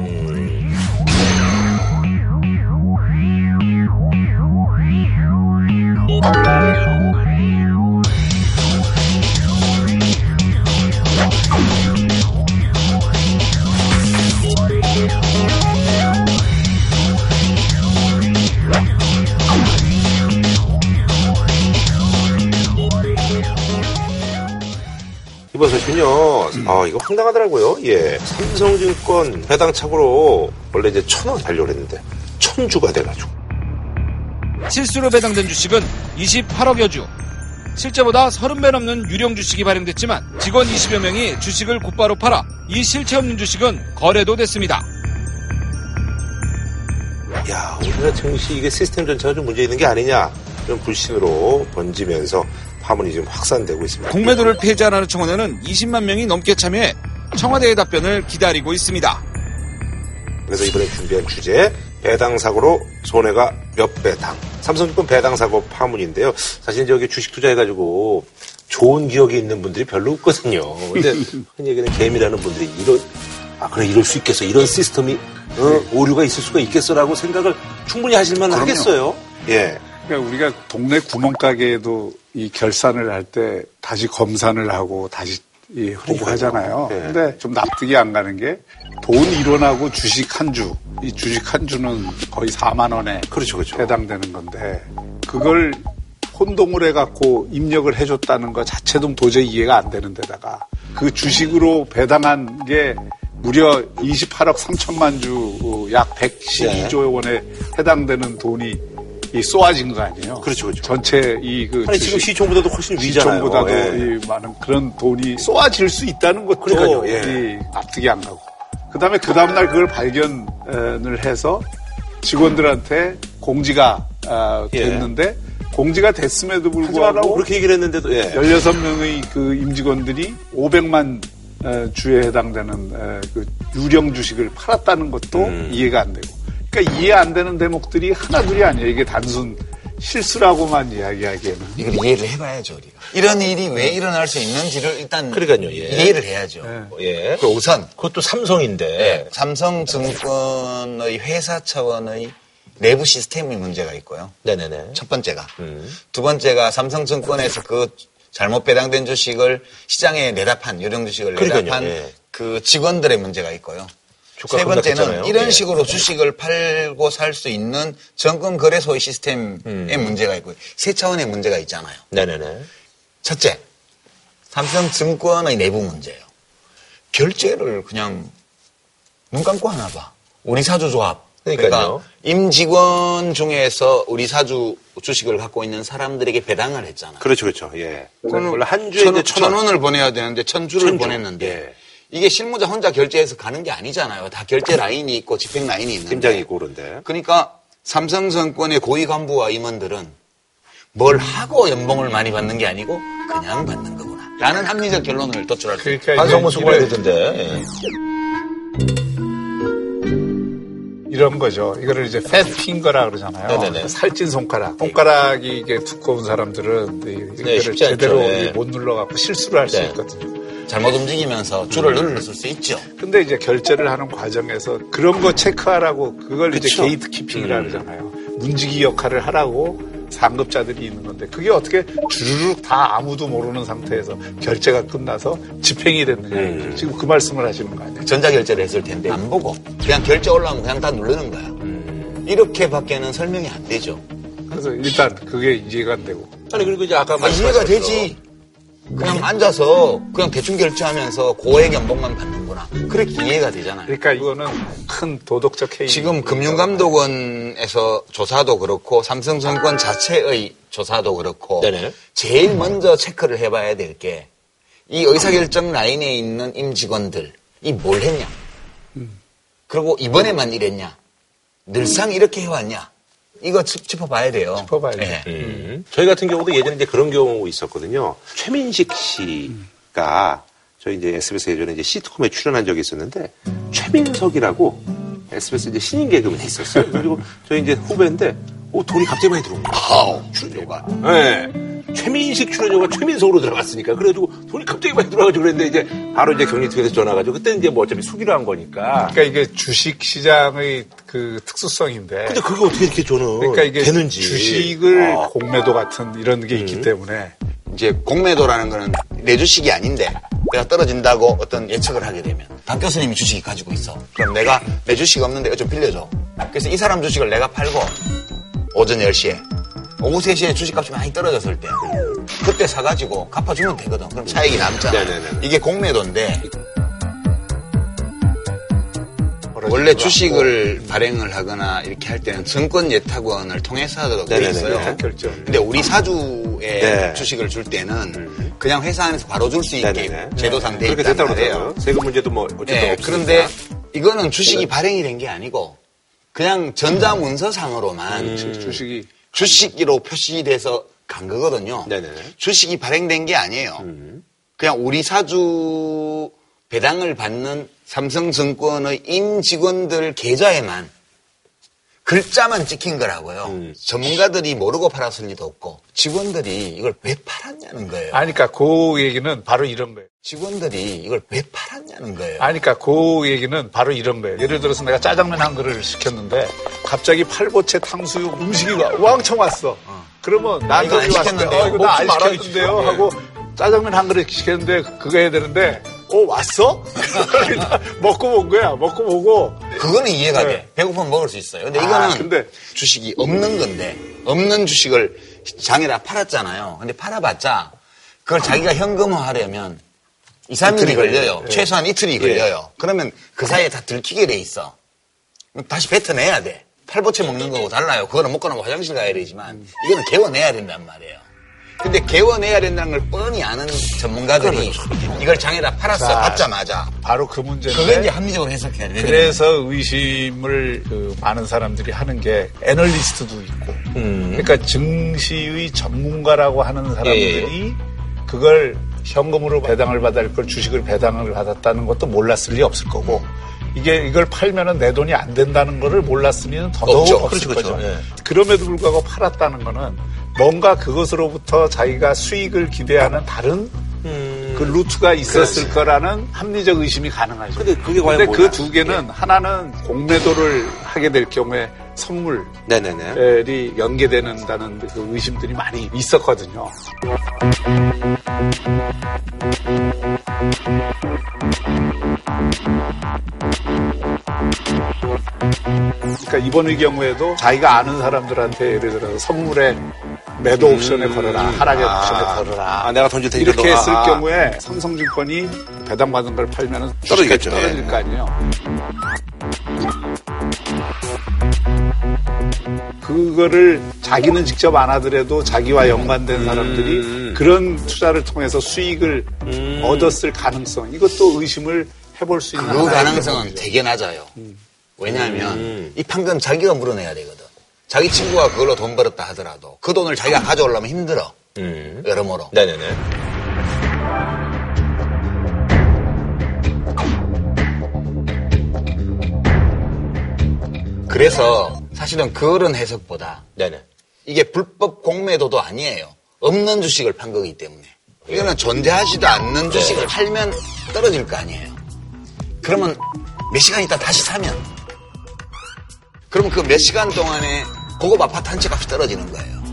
이번 소식은요, 이거 황당하더라고요. 예. 삼성증권 해당 착오로 원래 이제 1,000원 달려고 했는데, 1,000주가 돼가지고. 실수로 배당된 주식은 28억여 주. 실제보다 30배 넘는 유령 주식이 발행됐지만, 직원 20여 명이 주식을 곧바로 팔아, 이 실체 없는 주식은 거래도 됐습니다. 야, 우리나라 증시 이게 시스템 전체가 좀 문제 있는 게 아니냐 이런 불신으로 번지면서 파문이 지금 확산되고 있습니다. 공매도를 폐지하라는 청원에는 20만 명이 넘게 참여해 청와대의 답변을 기다리고 있습니다. 그래서 이번에 준비한 주제, 배당사고로 손해가 몇 배당. 삼성증권 배당사고 파문인데요. 사실 여기 주식 투자해가지고 좋은 기억이 있는 분들이 별로 없거든요. 근데 흔히 얘기는 개미라는 분들이 이럴 수 있겠어. 이런 시스템이 오류가 있을 수가 있겠어라고 생각을 충분히 하실만 하겠어요. 예. 그러니까 우리가 동네 구멍가게에도 이 결산을 할 때 다시 검산을 하고 다시 이 홍보하잖아요. 네. 근데 좀 납득이 안 가는 게 돈 1원하고 주식 한 주. 이 주식 한 주는 거의 4만 원에 그렇죠. 해당되는 건데 그걸 혼동을 해갖고 입력을 해줬다는 것 자체도 도저히 이해가 안 되는 데다가 그 주식으로 배당한 게 무려 28억 3천만 주 약 112조 원에 해당되는 돈이 이 쏘아진 거 아니에요? 그렇죠. 전체 지금 시총보다도 훨씬 위잖아요. 시총보다도 많은 그런 돈이 쏘아질 수 있다는 것도 그러니까요. 예. 납득이 안 가고. 그다음에 그 다음날 그걸 발견을 해서 직원들한테 공지가 됐는데 공지가 됐음에도 불구하고 그렇게 얘기를 했는데도 16명의 그 임직원들이 500만 주에 해당되는 그 유령 주식을 팔았다는 것도 이해가 안 되고. 그러니까 이해 안 되는 대목들이 하나둘이 아니에요. 이게 단순 실수라고만 이야기하기에는. 이걸 이해를 해봐야죠, 우리가. 이런 일이 왜 일어날 수 있는지를 일단. 그러니까요, 예. 이해를 해야죠. 예. 그 우선. 그것도 삼성인데. 예. 삼성증권의 회사 차원의 내부 시스템이 문제가 있고요. 네네네. 첫 번째가. 두 번째가 삼성증권에서 그 잘못 배당된 주식을 시장에 내다판, 유령 주식을 내다판 예. 그 직원들의 문제가 있고요. 세 번째는 이런 식으로 주식을 팔고 살 수 있는 정권 거래소의 시스템에 문제가 있고 세 차원의 문제가 있잖아요. 네네네. 첫째, 삼성증권의 내부 문제예요. 결제를 그냥 눈 감고 하나 봐. 우리 사주 조합. 그러니까 임직원 중에서 우리 사주 주식을 갖고 있는 사람들에게 배당을 했잖아요. 그렇죠. 예. 원래 한 주에 1,000원을 보내야 되는데 1,000주를 보냈는데. 예. 이게 실무자 혼자 결제해서 가는 게 아니잖아요. 다 결제 라인이 있고 집행 라인이 있는데. 팀장이 있고 그런데. 그러니까 삼성증권의 고위 간부와 임원들은 뭘 하고 연봉을 많이 받는 게 아니고 그냥 받는 거구나. 라는 합리적 결론을 도출할 수 있어요. 반성문 수고해야 되던데. 이런 거죠. 이거를 이제 팻핑거라 그러잖아요. 네네네. 살찐 손가락. 손가락이 이게 두꺼운 사람들은 이거를 제대로 못 눌러갖고 실수를 할 수 있거든요. 잘못 움직이면서 줄을 늘렸을 수 있죠. 근데 이제 결제를 하는 과정에서 그런 거 체크하라고 그걸 그쵸? 이제 게이트키핑이라고 그러잖아요. 문지기 역할을 하라고 상급자들이 있는 건데 그게 어떻게 주르륵 다 아무도 모르는 상태에서 결제가 끝나서 집행이 됐느냐. 지금 그 말씀을 하시는 거 아니에요? 전자결제를 했을 텐데 안 보고 그냥 결제 올라오면 그냥 다 누르는 거야. 이렇게밖에는 설명이 안 되죠. 그래서 일단 그게 이해가 안 되고. 아니 그리고 이제 아까 이해가 되지. 그냥 앉아서 그냥 대충 결제하면서 고액 연봉만 받는구나. 그렇게 이해가 되잖아요. 그러니까 이거는 큰 도덕적 해이. 지금 금융감독원에서 조사도 그렇고 삼성증권 자체의 조사도 그렇고 네네. 제일 먼저 체크를 해봐야 될 게 이 의사결정 라인에 있는 임직원들이 뭘 했냐. 그리고 이번에만 이랬냐. 늘상 이렇게 해왔냐. 이거 짚어봐야 돼요. 짚어봐야 돼요. 네. 저희 같은 경우도 예전에 이제 그런 경우 있었거든요. 최민식 씨가 저희 이제 SBS 예전에 이제 시트콤에 출연한 적이 있었는데 최민석이라고 SBS 이제 신인 개그맨이 있었어요. 그리고 저희 이제 후배인데 돈이 갑자기 많이 들어온 거예요. 출연료가. 네. 최민식 출연료가 최민석으로 들어갔으니까 그래가지고 돈이 갑자기 많이 들어와가지고 그랬는데 이제 바로 이제 경리팀에서 전화가지고 그때 이제 뭐 어차피 수기로 한 거니까. 그러니까 이게 주식 시장의 그 특수성인데. 근데 그게 어떻게 이렇게 저는 그러니까 이게 되는지. 주식을 공매도 같은 이런 게 있기 때문에 이제 공매도라는 거는 내 주식이 아닌데 내가 떨어진다고 어떤 예측을 하게 되면 박 교수님이 주식이 가지고 있어. 그럼 내가 내 주식 없는데 이거 좀 빌려줘. 그래서 이 사람 주식을 내가 팔고. 오전 10시에, 오후 3시에 주식값이 많이 떨어졌을 때 그때 사가지고 갚아주면 되거든. 그럼 차익이 남잖아. 네네네. 이게 공매도인데 원래 주식을 발행을 하거나 이렇게 할 때는 증권예탁원을 통해서 하도록 되어 있어요. 근데 우리 사주에 주식을 줄 때는 그냥 회사 안에서 바로 줄 수 있게 제도상 돼 있단 말이에요. 세금 문제도 뭐 어쨌든 없으니까. 그런데 이거는 주식이 발행이 된 게 아니고 그냥 전자문서상으로만 주식으로 표시돼서 간 거거든요. 네네. 주식이 발행된 게 아니에요. 그냥 우리 사주 배당을 받는 삼성증권의 임직원들 계좌에만 글자만 찍힌 거라고요. 전문가들이 모르고 팔았을 리도 없고 직원들이 이걸 왜 팔았냐는 거예요. 아니까 그 얘기는 바로 이런 거예요. 직원들이 이걸 왜 팔았냐는 거예요. 아니까 그 얘기는 바로 이런 거예요. 예를 들어서 내가 짜장면 한 그릇을 시켰는데 갑자기 팔보채 탕수육 음식이 왕청 왔어. 그러면 나 이거 왔는데 이거 나 안 시켰는데요 하고 짜장면 한 그릇 시켰는데 그거 해야 되는데 왔어? 먹고 본 거야. 먹고 보고. 그거는 이해가 돼. 배고프면 먹을 수 있어요. 근데 이거는 근데 주식이 없는 건데, 없는 주식을 장에다 팔았잖아요. 근데 팔아봤자 그걸 자기가 현금화하려면 2, 3일이 걸려요. 예. 최소한 이틀이 걸려요. 예. 그러면 그 사이에 다 들키게 돼 있어. 다시 뱉어내야 돼. 팔보채 먹는 거하고 달라요. 그거는 먹고 나면 화장실 가야 되지만 이거는 개워내야 된단 말이에요. 근데 개원해야 된다는 걸 뻔히 아는 전문가들이 이걸 장에다 팔았어 받자마자 바로 그 문제인데 그걸 이제 합리적으로 해석해야 돼요. 그래서 의심을 많은 사람들이 하는 게 애널리스트도 있고 그러니까 증시의 전문가라고 하는 사람들이 그걸 현금으로 배당을 받을 걸 주식을 배당을 받았다는 것도 몰랐을 리 없을 거고 이걸 팔면은 내 돈이 안 된다는 거를 몰랐으면 더더욱 없을 거죠. 예. 그럼에도 불구하고 팔았다는 거는 뭔가 그것으로부터 자기가 수익을 기대하는 다른 그 루트가 있었을 그렇지. 거라는 합리적 의심이 가능하죠. 근데 그게 과연 그 두 개는 하나는 공매도를 하게 될 경우에 선물이 연계되는다는 그 의심들이 많이 있었거든요. 그러니까 이번의 경우에도 자기가 아는 사람들한테 예를 들어서 선물에 매도 옵션에 걸어라, 하락의 옵션에 걸어라. 내가 던질 테니까 이렇게 했을 경우에 삼성증권이 배당받은 걸 팔면 떨어지겠죠. 떨어질 거 아니에요. 그거를 자기는 직접 안 하더라도 자기와 연관된 사람들이 그런 투자를 통해서 수익을 얻었을 가능성, 이것도 의심을 해볼 수 있는 그 가능성은 되게 낮아요. 왜냐하면 이 판금 자기가 물어내야 되거든. 자기 친구가 그걸로 돈 벌었다 하더라도 그 돈을 자기가 가져오려면 힘들어. 여러모로. 네네네. 그래서 사실은 그런 해석보다 네네. 이게 불법 공매도도 아니에요. 없는 주식을 판 거기 때문에. 이거는 존재하지도 않는 주식을 팔면 떨어질 거 아니에요. 그러면 몇 시간 있다 다시 사면 그러면 그 몇 시간 동안에 고급 아파트 한 채 값이 떨어지는 거예요.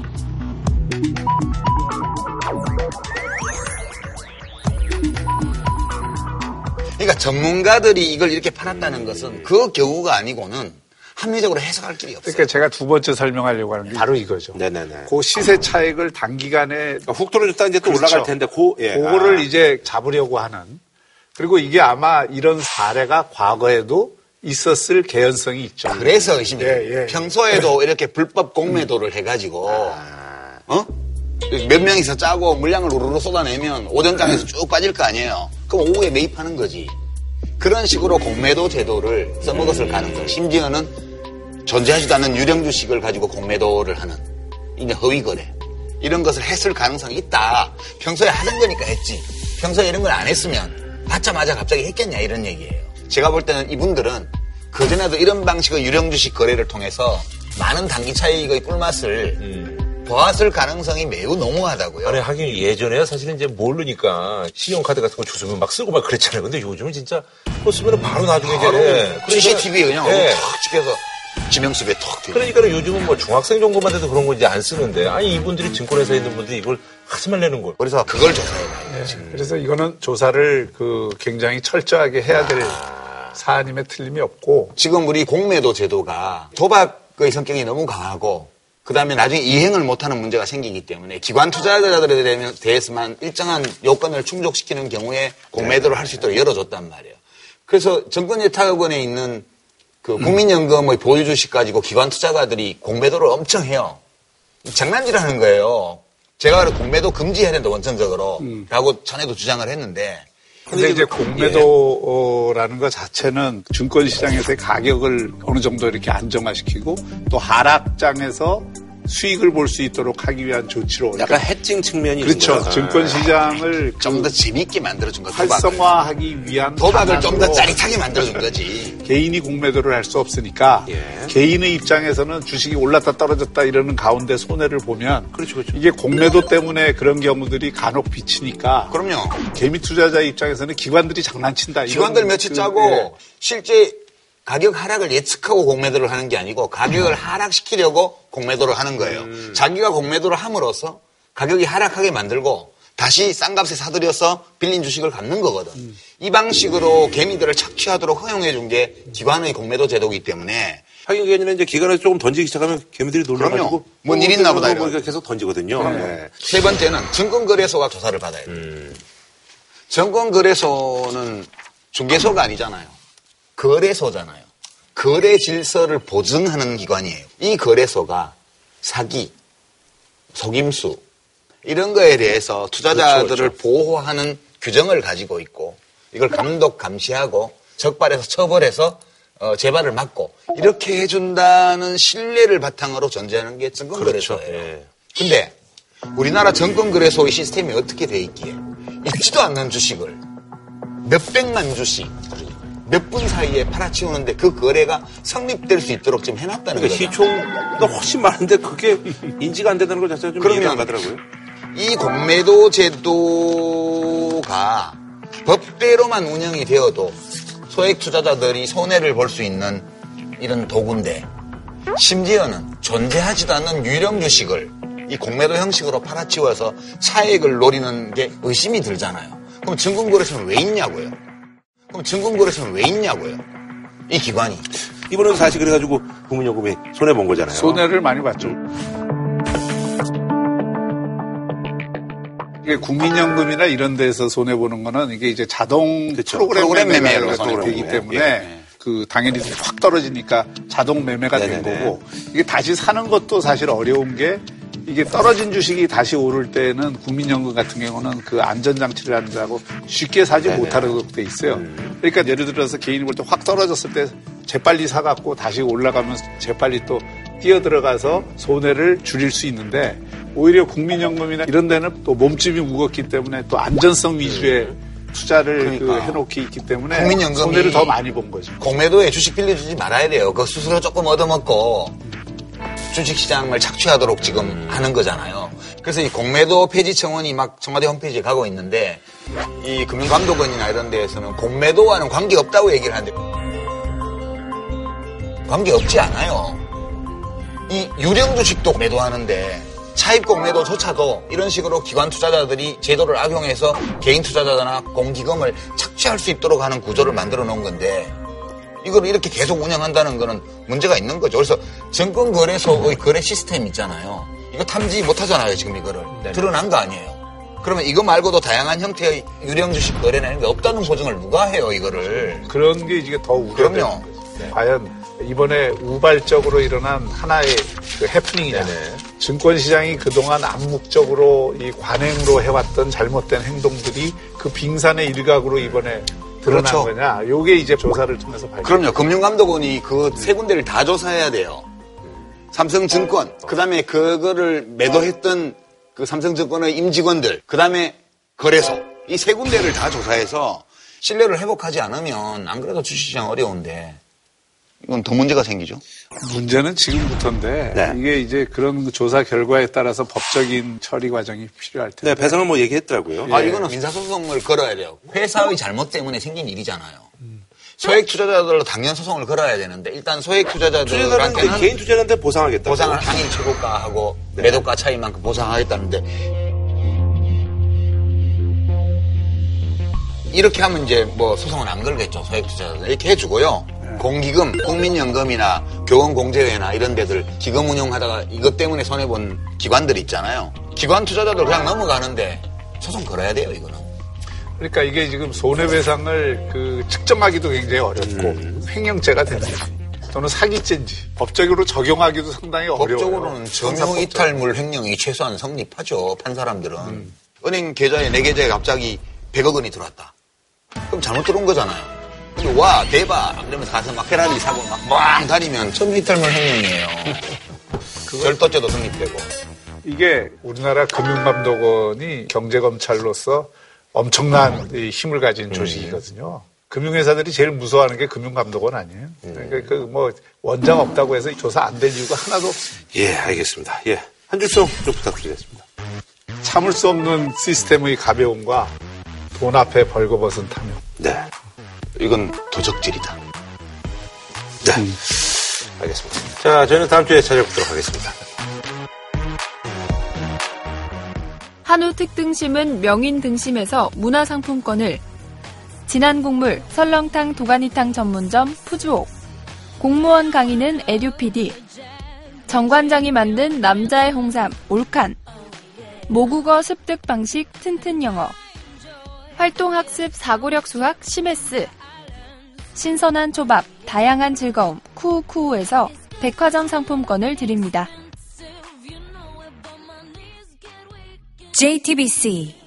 그러니까 전문가들이 이걸 이렇게 팔았다는 것은 그 경우가 아니고는 합리적으로 해석할 길이 없어요. 그러니까 제가 두 번째 설명하려고 하는 게 바로 이거죠. 네네네. 그 시세 차익을 단기간에 그러니까 훅 떨어졌다 이제 또 올라갈 텐데 그거를 이제 잡으려고 하는 그리고 이게 아마 이런 사례가 과거에도 있었을 개연성이 있죠. 그래서 의심이 돼요. 평소에도 이렇게 불법 공매도를 해가지고 몇 명이서 짜고 물량을 우르르 쏟아내면 오전장에서 쭉 빠질 거 아니에요. 그럼 오후에 매입하는 거지. 그런 식으로 공매도 제도를 써먹었을 가능성. 심지어는 존재하지도 않는 유령 주식을 가지고 공매도를 하는 이게 허위 거래 이런 것을 했을 가능성이 있다. 평소에 하는 거니까 했지. 평소에 이런 걸 안 했으면 받자마자 갑자기 했겠냐 이런 얘기예요. 제가 볼 때는 이분들은 그전에도 이런 방식의 유령 주식 거래를 통해서 많은 단기 차익의 꿀맛을 보았을 가능성이 매우 농후하다고요. 아니 하긴 예전에야 사실은 이제 모르니까 신용카드 같은 거 주소면 막 쓰고 막 그랬잖아요. 근데 요즘은 진짜 쓰면 바로 나중에 이제 CCTV에 그냥 탁 찍혀서 지명수배 턱. 그러니까 요즘은 뭐 중학생 정도만 돼도 그런 거 이제 안 쓰는데 아니 이분들이 증권회사에 있는 분들이 이걸 하지 말라는 거예요. 그래서 그걸 조사해봐요. 그래서 이거는 조사를 굉장히 철저하게 해야 될 사안임에 틀림이 없고 지금 우리 공매도 제도가 도박의 성격이 너무 강하고 그다음에 나중에 이행을 못하는 문제가 생기기 때문에 기관 투자자들에 대해서만 일정한 요건을 충족시키는 경우에 공매도를 할 수 있도록 열어줬단 말이에요. 그래서 정권예탁원에 있는 그 국민연금의 보유주식 가지고 기관 투자가들이 공매도를 엄청 해요. 장난질하는 거예요. 제가 공매도 금지해야 된다 원천적으로 라고 전에도 주장을 했는데 근데 이제 공매도라는 것 자체는 증권시장에서의 가격을 어느 정도 이렇게 안정화시키고 또 하락장에서 수익을 볼 수 있도록 하기 위한 조치로 약간 해칭 측면이 그렇죠. 증권시장을 좀 더 재밌게 만들어준 거죠. 활성화하기 위한 도박을 좀 더 짜릿하게 만들어준 거지. 개인이 공매도를 할 수 없으니까 예. 개인의 입장에서는 주식이 올랐다 떨어졌다 이러는 가운데 손해를 보면 그렇죠, 그렇죠. 이게 공매도 때문에 그런 경우들이 간혹 비치니까 그럼요. 개미 투자자 입장에서는 기관들이 장난친다. 기관들 며칠 짜고 예. 실제 가격 하락을 예측하고 공매도를 하는 게 아니고 가격을 하락시키려고 공매도를 하는 거예요. 자기가 공매도를 함으로써 가격이 하락하게 만들고 다시 싼 값에 사들여서 빌린 주식을 갚는 거거든. 이 방식으로 개미들을 착취하도록 허용해 준 게 기관의 공매도 제도이기 때문에 하기 전에는 이제 기관을 조금 던지기 시작하면 개미들이 놀라가지고 뭔 일 있나 보다 이러고 계속 던지거든요. 네. 세 번째는 증권거래소가 조사를 받아야 돼요. 증권거래소는 중개소가 아니잖아요. 거래소잖아요. 거래 질서를 보증하는 기관이에요. 이 거래소가 사기, 속임수 이런 거에 대해서 투자자들을 그렇죠. 보호하는 규정을 가지고 있고 이걸 감독, 감시하고 적발해서 처벌해서 재발을 막고 이렇게 해준다는 신뢰를 바탕으로 존재하는 게 증권거래소예요. 그렇죠. 근데 우리나라 증권거래소의 시스템이 어떻게 돼 있기에 있지도 않는 주식을 몇백만 주식 몇 분 사이에 팔아치우는데 그 거래가 성립될 수 있도록 좀 해놨다는 거죠. 그러니까 시총도 훨씬 많은데 그게 인지가 안 된다는 것 자체가 좀 이해가 안 가더라고요. 이 공매도 제도가 법대로만 운영이 되어도 소액 투자자들이 손해를 볼 수 있는 이런 도구인데 심지어는 존재하지도 않는 유령 주식을 이 공매도 형식으로 팔아치워서 차익을 노리는 게 의심이 들잖아요. 그럼 증권거래소는 왜 있냐고요. 그럼 증권거래소는 왜 있냐고요? 이 기관이. 이번에도 사실 그래가지고 금융요금이 손해본 거잖아요. 손해를 많이 봤죠. 이게 국민연금이나 이런 데서 손해보는 거는 이게 이제 자동 그렇죠. 프로그램 매매로 되기 때문에 예. 그 당연히 확 떨어지니까 자동 매매가 네네네. 된 거고 이게 다시 사는 것도 사실 어려운 게 이게 떨어진 주식이 다시 오를 때는 국민연금 같은 경우는 그 안전장치를 한다고 쉽게 사지 네네. 못하도록 돼 있어요. 그러니까 예를 들어서 개인이 볼 때 확 떨어졌을 때 재빨리 사갖고 다시 올라가면 재빨리 또 뛰어들어가서 손해를 줄일 수 있는데 오히려 국민연금이나 이런 데는 또 몸집이 무겁기 때문에 또 안전성 위주의 투자를 그러니까. 해놓기 있기 때문에 손해를 더 많이 본 거죠. 공매도에 주식 빌려주지 말아야 돼요. 그 스스로 조금 얻어먹고. 주식시장을 착취하도록 지금 하는 거잖아요. 그래서 이 공매도 폐지 청원이 막 청와대 홈페이지에 가고 있는데 이 금융감독원이나 이런 데에서는 공매도와는 관계없다고 얘기를 하는데 관계없지 않아요. 이 유령 주식도 매도하는데 차입 공매도조차도 이런 식으로 기관 투자자들이 제도를 악용해서 개인 투자자나 공기금을 착취할 수 있도록 하는 구조를 만들어 놓은 건데 이걸 이렇게 계속 운영한다는 거는 문제가 있는 거죠. 그래서 증권거래소의 거래 시스템 있잖아요. 이거 탐지 못하잖아요. 지금 이거를. 네네. 드러난 거 아니에요. 그러면 이거 말고도 다양한 형태의 유령 주식 거래는 없다는 보증을 누가 해요. 이거를. 그런 게 이게 더 우려되는 거죠. 네. 과연 이번에 우발적으로 일어난 하나의 그 해프닝이냐. 네네. 증권시장이 그동안 암묵적으로 이 관행으로 해왔던 잘못된 행동들이 그 빙산의 일각으로 이번에 드러난 그렇죠. 거냐? 요게 이제 조사를 통해서 발견. 그럼요. 금융감독원이 그 세 군데를 다 조사해야 돼요. 삼성증권, 그다음에 그거를 매도했던 그 삼성증권의 임직원들, 그다음에 거래소. 이 세 군데를 다 조사해서 신뢰를 회복하지 않으면 안 그래도 주식시장 어려운데 이건 더 문제가 생기죠. 문제는 지금부터인데 네. 이게 이제 그런 조사 결과에 따라서 법적인 처리 과정이 필요할 텐데. 네, 배상은 뭐 얘기했더라고요. 예. 아 이거는 민사소송을 걸어야 돼요. 회사의 잘못 때문에 생긴 일이잖아요. 소액 투자자들로 당연 소송을 걸어야 되는데 일단 소액 투자자들한테는 개인 투자자한테 보상하겠다. 보상을 당일 최고가하고 네. 매도가 차이만큼 보상하겠다는데 이렇게 하면 이제 뭐 소송은 안 걸겠죠. 소액 투자자들 이렇게 해주고요. 공기금, 국민연금이나 교원공제회나 이런 데들 기금 운용하다가 이것 때문에 손해본 기관들 있잖아요. 기관 투자자들 그냥 넘어가는데 소송 걸어야 돼요, 이거는. 그러니까 이게 지금 손해배상을 그 측정하기도 굉장히 어렵고 횡령죄가 되는지 또는 사기죄인지 법적으로 적용하기도 상당히 어려워요. 법적으로는 점유이탈물 횡령이 최소한 성립하죠, 판 사람들은. 은행 계좌에 내 계좌에 갑자기 100억 원이 들어왔다. 그럼 잘못 들어온 거잖아요. 와, 대박! 그러면서 가서 막 페라리 사고 막 꽝 다니면 처음 히털물 행령이에요. 절도죄도 성립되고. 이게 우리나라 금융감독원이 경제검찰로서 엄청난 힘을 가진 조직이거든요. 금융회사들이 제일 무서워하는 게 금융감독원 아니에요? 그러니까 그 뭐 원장 없다고 해서 조사 안 될 이유가 하나도 없습니다. 예, 알겠습니다. 예. 한줄평 좀 부탁드리겠습니다. 참을 수 없는 시스템의 가벼움과 돈 앞에 벌거벗은 탐욕. 네. 이건 도적질이다. 네. 알겠습니다. 자, 저희는 다음 주에 찾아뵙도록 하겠습니다. 한우 특등심은 명인 등심에서 문화상품권을, 진한 국물 설렁탕 도가니탕 전문점 푸주옥, 공무원 강의는 에듀피디, 정관장이 만든 남자의 홍삼 올칸, 모국어 습득 방식 튼튼 영어, 활동학습 사고력 수학 시메스, 신선한 초밥, 다양한 즐거움, 쿠우쿠우에서 백화점 상품권을 드립니다. JTBC